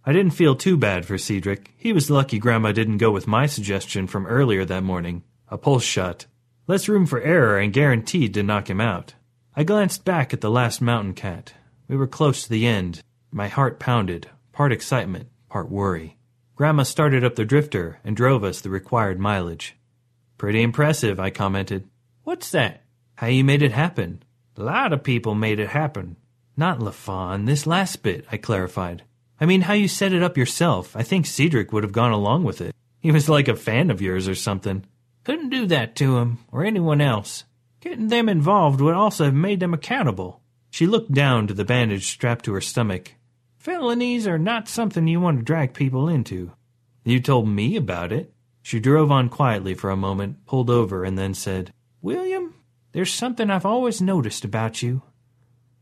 I didn't feel too bad for Cedric. He was lucky Grandma didn't go with my suggestion from earlier that morning, a pulse shot. Less room for error and guaranteed to knock him out. I glanced back at the last mountain cat. We were close to the end. My heart pounded, part excitement, part worry. Grandma started up the drifter and drove us the required mileage. "Pretty impressive," I commented. "What's that?" "How you made it happen." "A lot of people made it happen." "Not Lafon, this last bit," I clarified. "I mean, how you set it up yourself. I think Cedric would have gone along with it. He was like a fan of yours or something." "Couldn't do that to him, or anyone else. Getting them involved would also have made them accountable." She looked down to the bandage strapped to her stomach. "Felonies are not something you want to drag people into." "You told me about it." She drove on quietly for a moment, pulled over, and then said, "William, there's something I've always noticed about you.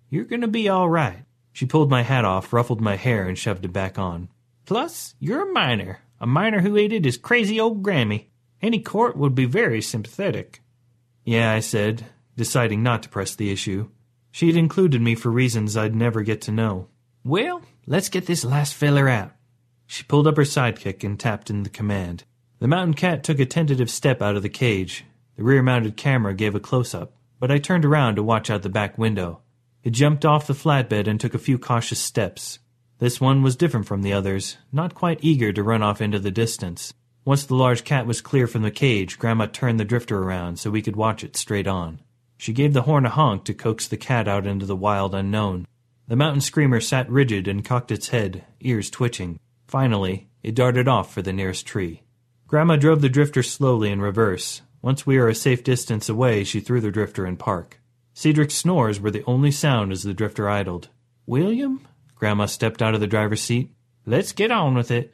You're going to be all right." She pulled my hat off, ruffled my hair, and shoved it back on. "Plus, you're a miner, a miner who aided his crazy old Grammy. Any court would be very sympathetic." "Yeah," I said, deciding not to press the issue. She had included me for reasons I'd never get to know. "Well, let's get this last feller out." She pulled up her sidekick and tapped in the command. The mountain cat took a tentative step out of the cage. The rear-mounted camera gave a close-up, but I turned around to watch out the back window. It jumped off the flatbed and took a few cautious steps. This one was different from the others, not quite eager to run off into the distance. Once the large cat was clear from the cage, Grandma turned the drifter around so we could watch it straight on. She gave the horn a honk to coax the cat out into the wild unknown. The mountain screamer sat rigid and cocked its head, ears twitching. Finally, it darted off for the nearest tree. Grandma drove the drifter slowly in reverse. Once we were a safe distance away, she threw the drifter in park. Cedric's snores were the only sound as the drifter idled. "William?" Grandma stepped out of the driver's seat. "Let's get on with it."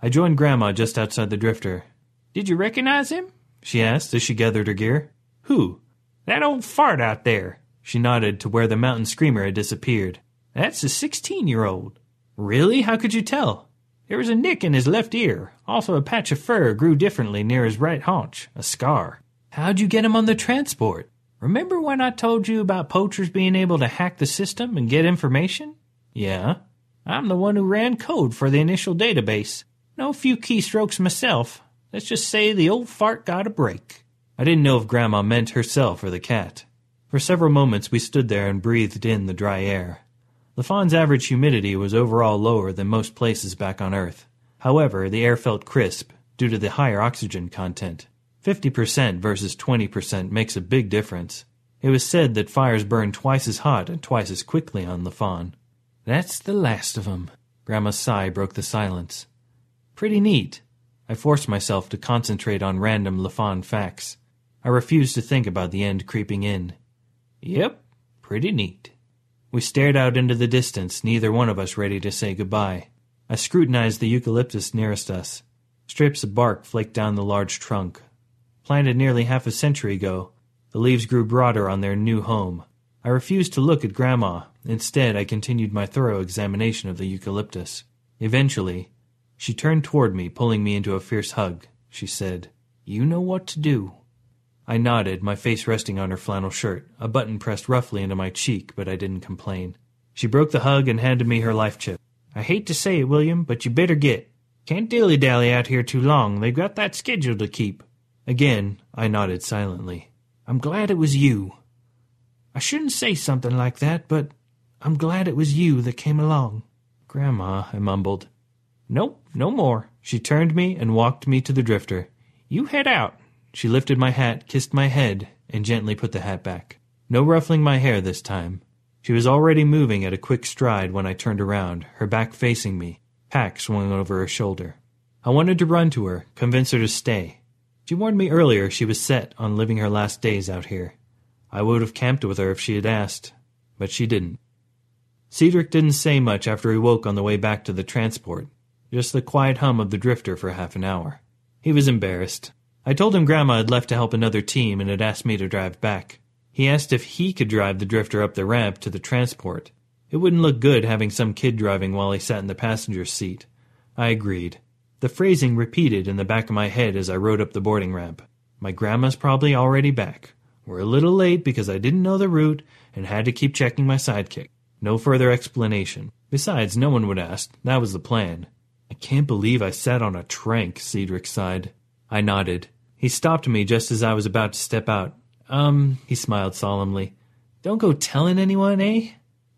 I joined Grandma just outside the drifter. "Did you recognize him?" she asked as she gathered her gear. "Who?" "That old fart out there." She nodded to where the mountain screamer had disappeared. "That's a sixteen-year-old. "Really? How could you tell?" "There was a nick in his left ear. Also a patch of fur grew differently near his right haunch, a scar." "How'd you get him on the transport?" "Remember when I told you about poachers being able to hack the system and get information?" "Yeah." "I'm the one who ran code for the initial database. Know a few keystrokes myself. Let's just say the old fart got a break." I didn't know if Grandma meant herself or the cat. For several moments we stood there and breathed in the dry air. Lafon's average humidity was overall lower than most places back on Earth. However, the air felt crisp due to the higher oxygen content. fifty percent versus twenty percent makes a big difference. It was said that fires burn twice as hot and twice as quickly on Lafon. "That's the last of 'em." Grandma's sigh broke the silence. "Pretty neat." I forced myself to concentrate on random Lafon facts. I refused to think about the end creeping in. "Yep, pretty neat." We stared out into the distance, neither one of us ready to say goodbye. I scrutinized the eucalyptus nearest us. Strips of bark flaked down the large trunk. Planted nearly half a century ago, the leaves grew broader on their new home. I refused to look at Grandma. Instead, I continued my thorough examination of the eucalyptus. Eventually, she turned toward me, pulling me into a fierce hug. She said, "You know what to do." I nodded, my face resting on her flannel shirt, a button pressed roughly into my cheek, but I didn't complain. She broke the hug and handed me her life chip. I hate to say it, William, but you better get. Can't dilly-dally out here too long. They've got that schedule to keep. Again, I nodded silently. I'm glad it was you. I shouldn't say something like that, but I'm glad it was you that came along. Grandma, I mumbled. Nope, no more. She turned me and walked me to the drifter. You head out. She lifted my hat, kissed my head, and gently put the hat back. No ruffling my hair this time. She was already moving at a quick stride when I turned around, her back facing me, pack swung over her shoulder. I wanted to run to her, convince her to stay. She warned me earlier she was set on living her last days out here. I would have camped with her if she had asked, but she didn't. Cedric didn't say much after he woke on the way back to the transport, just the quiet hum of the drifter for half an hour. He was embarrassed. I told him Grandma had left to help another team and had asked me to drive back. He asked if he could drive the drifter up the ramp to the transport. It wouldn't look good having some kid driving while he sat in the passenger seat. I agreed. The phrasing repeated in the back of my head as I rode up the boarding ramp. My grandma's probably already back. We're a little late because I didn't know the route and had to keep checking my sidekick. No further explanation. Besides, no one would ask. That was the plan. I can't believe I sat on a trank, Cedric sighed. I nodded. He stopped me just as I was about to step out. Um, he smiled solemnly. Don't go telling anyone, eh?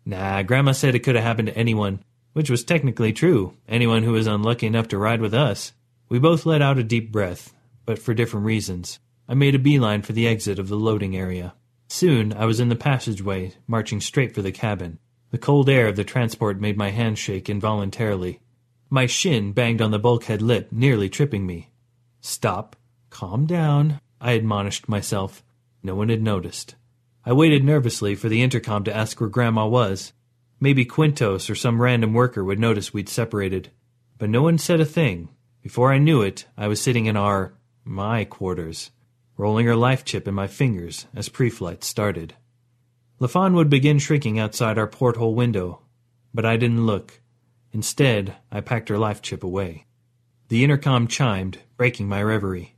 Nah, Grandma said it could have happened to anyone, which was technically true, anyone who was unlucky enough to ride with us. We both let out a deep breath, but for different reasons. I made a beeline for the exit of the loading area. Soon, I was in the passageway, marching straight for the cabin. The cold air of the transport made my hand shake involuntarily. My shin banged on the bulkhead lip, nearly tripping me. Stop. Calm down, I admonished myself. No one had noticed. I waited nervously for the intercom to ask where Grandma was. Maybe Quintos or some random worker would notice we'd separated. But no one said a thing. Before I knew it, I was sitting in our, my quarters, rolling her life chip in my fingers as pre-flight started. Lafon would begin shrinking outside our porthole window, but I didn't look. Instead, I packed her life chip away. The intercom chimed, breaking my reverie.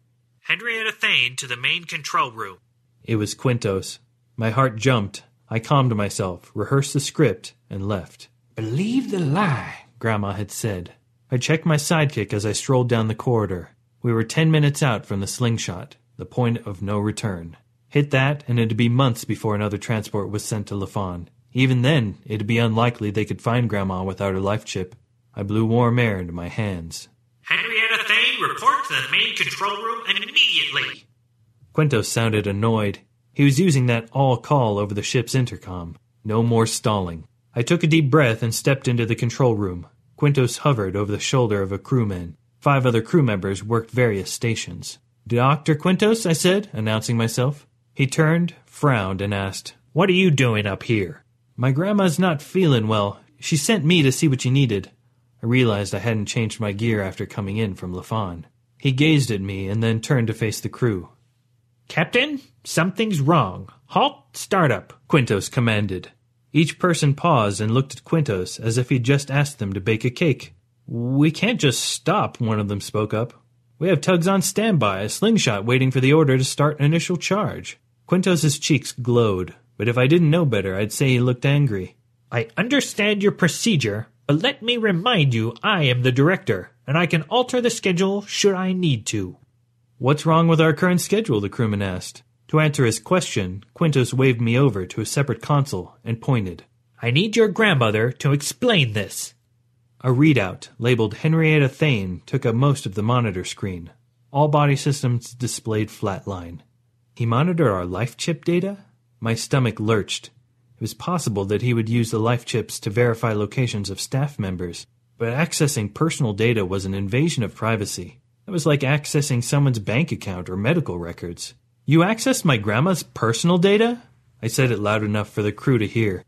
Henrietta Thane to the main control room. It was Quintos. My heart jumped. I calmed myself, rehearsed the script, and left. Believe the lie, Grandma had said. I checked my sidekick as I strolled down the corridor. We were ten minutes out from the slingshot, the point of no return. Hit that, and it'd be months before another transport was sent to Lafon. Even then, it'd be unlikely they could find Grandma without her life chip. I blew warm air into my hands. Henrietta Thane, report to the main control room immediately. Quinto sounded annoyed. He was using that all-call over the ship's intercom. No more stalling. I took a deep breath and stepped into the control room. Quintos hovered over the shoulder of a crewman. Five other crew members worked various stations. Doctor Quintos, I said, announcing myself. He turned, frowned, and asked, What are you doing up here? My grandma's not feeling well. She sent me to see what you needed. I realized I hadn't changed my gear after coming in from Lafon. He gazed at me and then turned to face the crew. Captain, something's wrong. Halt, start up, Quintos commanded. Each person paused and looked at Quintos as if he'd just asked them to bake a cake. We can't just stop, one of them spoke up. We have tugs on standby, a slingshot waiting for the order to start initial charge. Quintos's cheeks glowed, but if I didn't know better, I'd say he looked angry. I understand your procedure, but let me remind you I am the director, and I can alter the schedule should I need to. What's wrong with our current schedule, the crewman asked. To answer his question, Quintos waved me over to a separate console and pointed. I need your grandmother to explain this. A readout, labeled Henrietta Thane, took up most of the monitor screen. All body systems displayed flatline. He monitored our life chip data? My stomach lurched. It was possible that he would use the life chips to verify locations of staff members, but accessing personal data was an invasion of privacy. That was like accessing someone's bank account or medical records. You accessed my grandma's personal data? I said it loud enough for the crew to hear.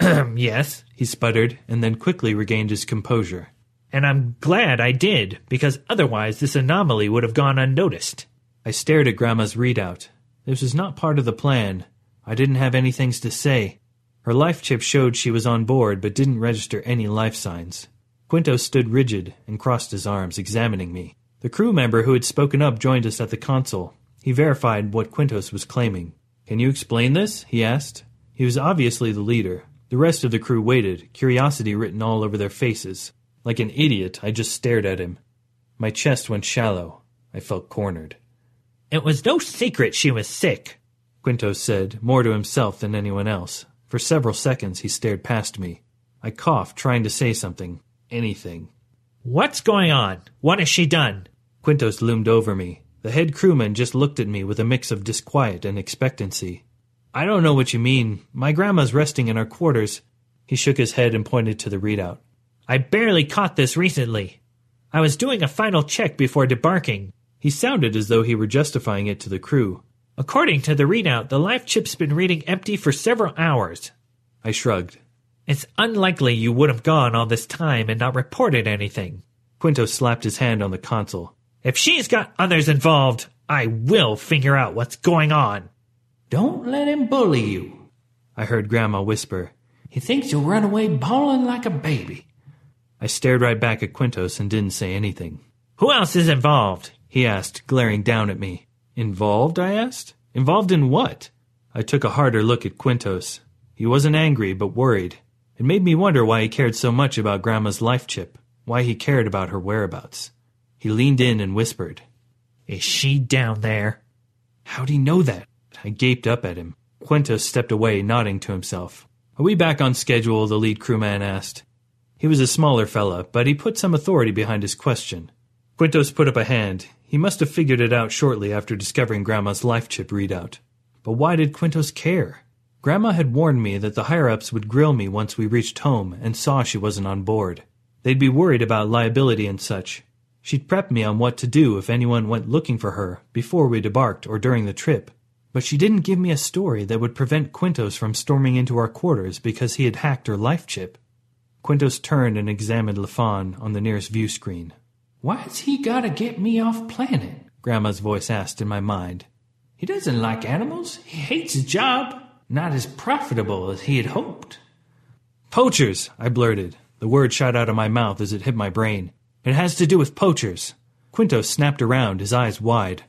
Yes, he sputtered, and then quickly regained his composure. And I'm glad I did, because otherwise this anomaly would have gone unnoticed. I stared at Grandma's readout. This was not part of the plan. I didn't have any things to say. Her life chip showed she was on board, but didn't register any life signs. Quinto stood rigid and crossed his arms, examining me. The crew member who had spoken up joined us at the console. He verified what Quintos was claiming. Can you explain this? He asked. He was obviously the leader. The rest of the crew waited, curiosity written all over their faces. Like an idiot, I just stared at him. My chest went shallow. I felt cornered. "It was no secret she was sick," Quinto said, more to himself than anyone else. For several seconds he stared past me. I coughed, trying to say something. Anything. "What's going on? What has she done?" Quintos loomed over me. The head crewman just looked at me with a mix of disquiet and expectancy. "I don't know what you mean. My grandma's resting in our quarters." He shook his head and pointed to the readout. "I barely caught this recently. I was doing a final check before debarking." He sounded as though he were justifying it to the crew. "According to the readout, the life chip's been reading empty for several hours." I shrugged. "It's unlikely you would have gone all this time and not reported anything." Quinto slapped his hand on the console. "If she's got others involved, I will figure out what's going on." "Don't let him bully you," I heard Grandma whisper. "He thinks you'll run away bawling like a baby." I stared right back at Quintos and didn't say anything. "Who else is involved?" he asked, glaring down at me. "Involved?" I asked. "Involved in what?" I took a harder look at Quintos. He wasn't angry, but worried. It made me wonder why he cared so much about Grandma's life chip, why he cared about her whereabouts. He leaned in and whispered, "Is she down there?" "How'd he know that?" I gaped up at him. Quintus stepped away, nodding to himself. "Are we back on schedule?" the lead crewman asked. He was a smaller fella, but he put some authority behind his question. Quintus put up a hand. He must have figured it out shortly after discovering Grandma's life chip readout. But why did Quintus care? Grandma had warned me that the higher-ups would grill me once we reached home and saw she wasn't on board. They'd be worried about liability and such. She'd prepped me on what to do if anyone went looking for her before we debarked or during the trip. But she didn't give me a story that would prevent Quintos from storming into our quarters because he had hacked her life chip. Quintos turned and examined Lafon on the nearest view screen. "Why's he gotta get me off planet?" Grandma's voice asked in my mind. "He doesn't like animals. He hates his job. Not as profitable as he had hoped." "Poachers!" I blurted. The word shot out of my mouth as it hit my brain. "It has to do with poachers." Quintos snapped around, his eyes wide.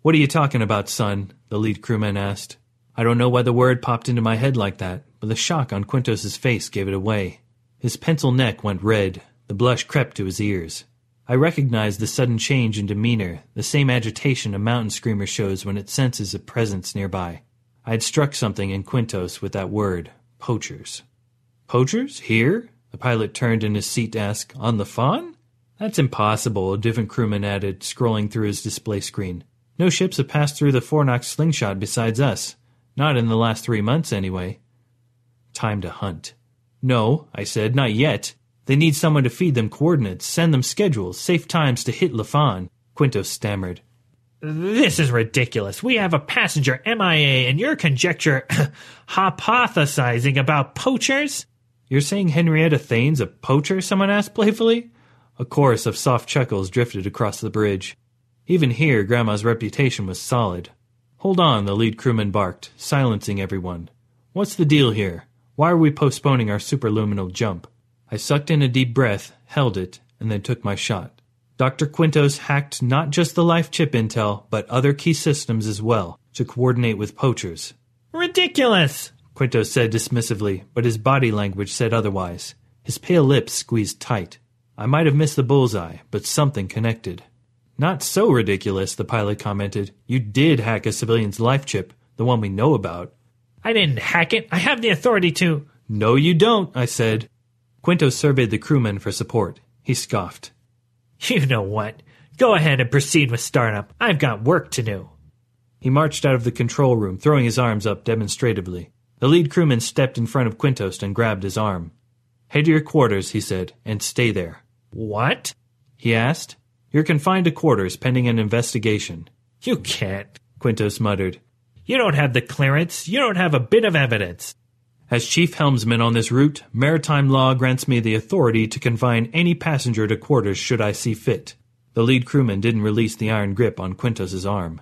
"What are you talking about, son?" the lead crewman asked. I don't know why the word popped into my head like that, but the shock on Quintos's face gave it away. His pencil neck went red. The blush crept to his ears. I recognized the sudden change in demeanor, the same agitation a mountain screamer shows when it senses a presence nearby. I had struck something in Quintos with that word, poachers. "Poachers? Here?" the pilot turned in his seat to ask, "On the Fawn?" "That's impossible," a different crewman added, scrolling through his display screen. "No ships have passed through the Fornox slingshot besides us. Not in the last three months, anyway." Time to hunt. "No," I said, "not yet. They need someone to feed them coordinates, send them schedules, safe times to hit Lafon." Quinto stammered. "This is ridiculous. We have a passenger M I A and your conjecture hypothesizing about poachers?" "You're saying Henrietta Thane's a poacher?" someone asked playfully. A chorus of soft chuckles drifted across the bridge. Even here, Grandma's reputation was solid. "Hold on," the lead crewman barked, silencing everyone. "What's the deal here? Why are we postponing our superluminal jump?" I sucked in a deep breath, held it, and then took my shot. Doctor Quintos hacked not just the life chip intel, but other key systems as well, to coordinate with poachers. "Ridiculous," Quintos said dismissively, but his body language said otherwise. His pale lips squeezed tight. I might have missed the bullseye, but something connected. "Not so ridiculous," the pilot commented. "You did hack a civilian's life chip, the one we know about." "I didn't hack it. I have the authority to—" "No, you don't," I said. Quintos surveyed the crewmen for support. He scoffed. "You know what? Go ahead and proceed with startup. I've got work to do." He marched out of the control room, throwing his arms up demonstratively. The lead crewman stepped in front of Quintos and grabbed his arm. "Head to your quarters," he said, "and stay there." "What?" he asked. "You're confined to quarters pending an investigation." "You can't," Quintos muttered. "You don't have the clearance. You don't have a bit of evidence." "As chief helmsman on this route, maritime law grants me the authority to confine any passenger to quarters should I see fit." The lead crewman didn't release the iron grip on Quintos's arm.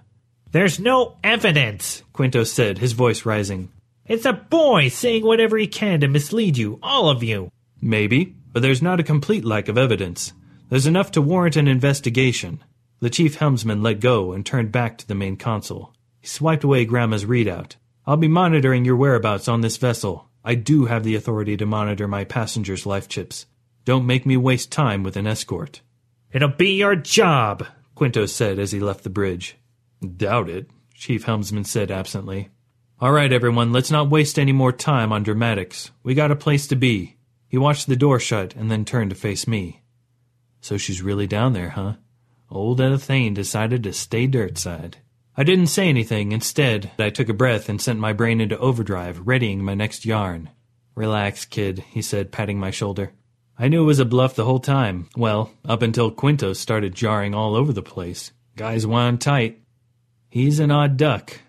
"There's no evidence," Quintos said, his voice rising. "It's a boy saying whatever he can to mislead you, all of you." "Maybe, but there's not a complete lack of evidence. There's enough to warrant an investigation." The chief helmsman let go and turned back to the main console. He swiped away Grandma's readout. "I'll be monitoring your whereabouts on this vessel. I do have the authority to monitor my passengers' life chips. Don't make me waste time with an escort. It'll be your job, Quinto said as he left the bridge. Doubt it, Chief Helmsman said absently. All right, everyone, let's not waste any more time on dramatics. We got a place to be. He watched the door shut and then turned to face me. So she's really down there, huh? Old Etta Thane decided to stay dirtside. I didn't say anything. Instead, I took a breath and sent my brain into overdrive, readying my next yarn. Relax, kid, he said, patting my shoulder. I knew it was a bluff the whole time. Well, up until Quinto started jarring all over the place. Guy's wound tight. He's an odd duck.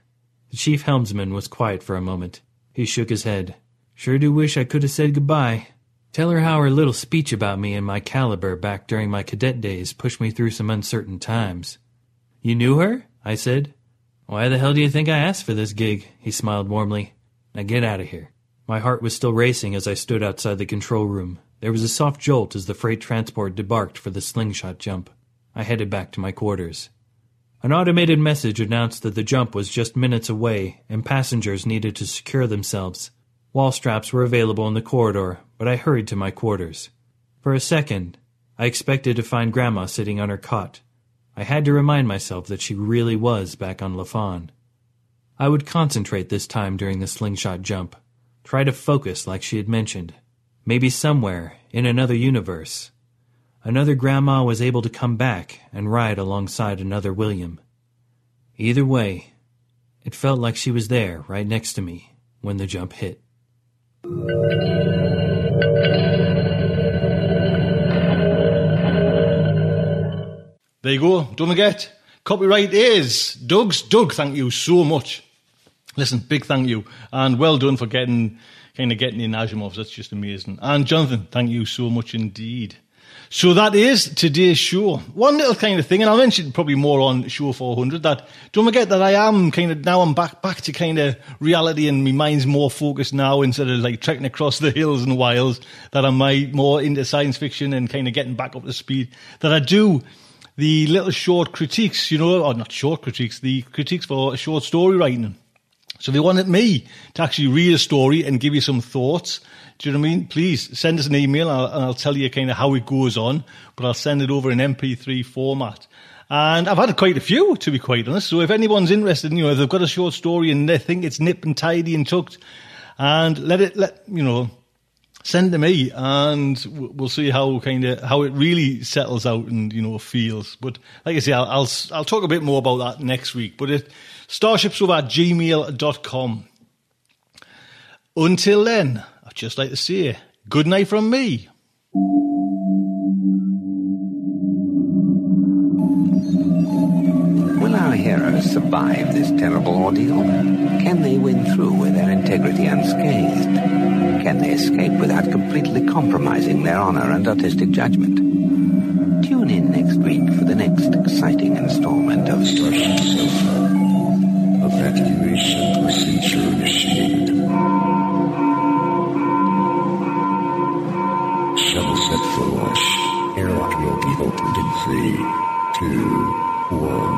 The chief helmsman was quiet for a moment. He shook his head. Sure do wish I could have said goodbye. Tell her how her little speech about me and my caliber back during my cadet days pushed me through some uncertain times. You knew her? I said. Why the hell do you think I asked for this gig? He smiled warmly. Now get out of here. My heart was still racing as I stood outside the control room. There was a soft jolt as the freight transport debarked for the slingshot jump. I headed back to my quarters. An automated message announced that the jump was just minutes away and passengers needed to secure themselves. Wall straps were available in the corridor, but I hurried to my quarters. For a second, I expected to find Grandma sitting on her cot. I had to remind myself that she really was back on Lafon. I would concentrate this time during the slingshot jump, try to focus like she had mentioned. Maybe somewhere, in another universe, another Grandma was able to come back and ride alongside another William. Either way, it felt like she was there right next to me when the jump hit. There you go. Don't forget, copyright is Doug's. Doug, thank you so much. Listen, big thank you, and well done for getting kind of getting in Asimov's. That's just amazing. And Jonathan, thank you so much indeed. So that is today's show. One little kind of thing, and I'll mention probably more on show four hundred, that don't forget that I am kind of, now I'm back back to kind of reality and my mind's more focused now instead of like trekking across the hills and wilds, that I'm more into science fiction and kind of getting back up to speed, that I do the little short critiques, you know, or not short critiques, the critiques for short story writing. So if you wanted me to actually read a story and give you some thoughts, do you know what I mean? Please send us an email and I'll, I'll tell you kind of how it goes on, but I'll send it over in M P three format. And I've had quite a few, to be quite honest. So if anyone's interested, you know, if they've got a short story and they think it's nip and tidy and tucked, and let it, let you know, send to me and we'll see how kind of how it really settles out and, you know, feels. But like I say, I'll I'll, I'll talk a bit more about that next week. But it, starship sofa at gmail dot com. Until then, I'd just like to say good night from me. Will our heroes survive this terrible ordeal? Can they win through with their integrity unscathed? Can they escape without completely compromising their honor and artistic judgment? Tune in next week for the next exciting installment of Starship Sofa. Evacuation procedure initiated. Shuttle set for launch. Airlock will be opened in three, two, one.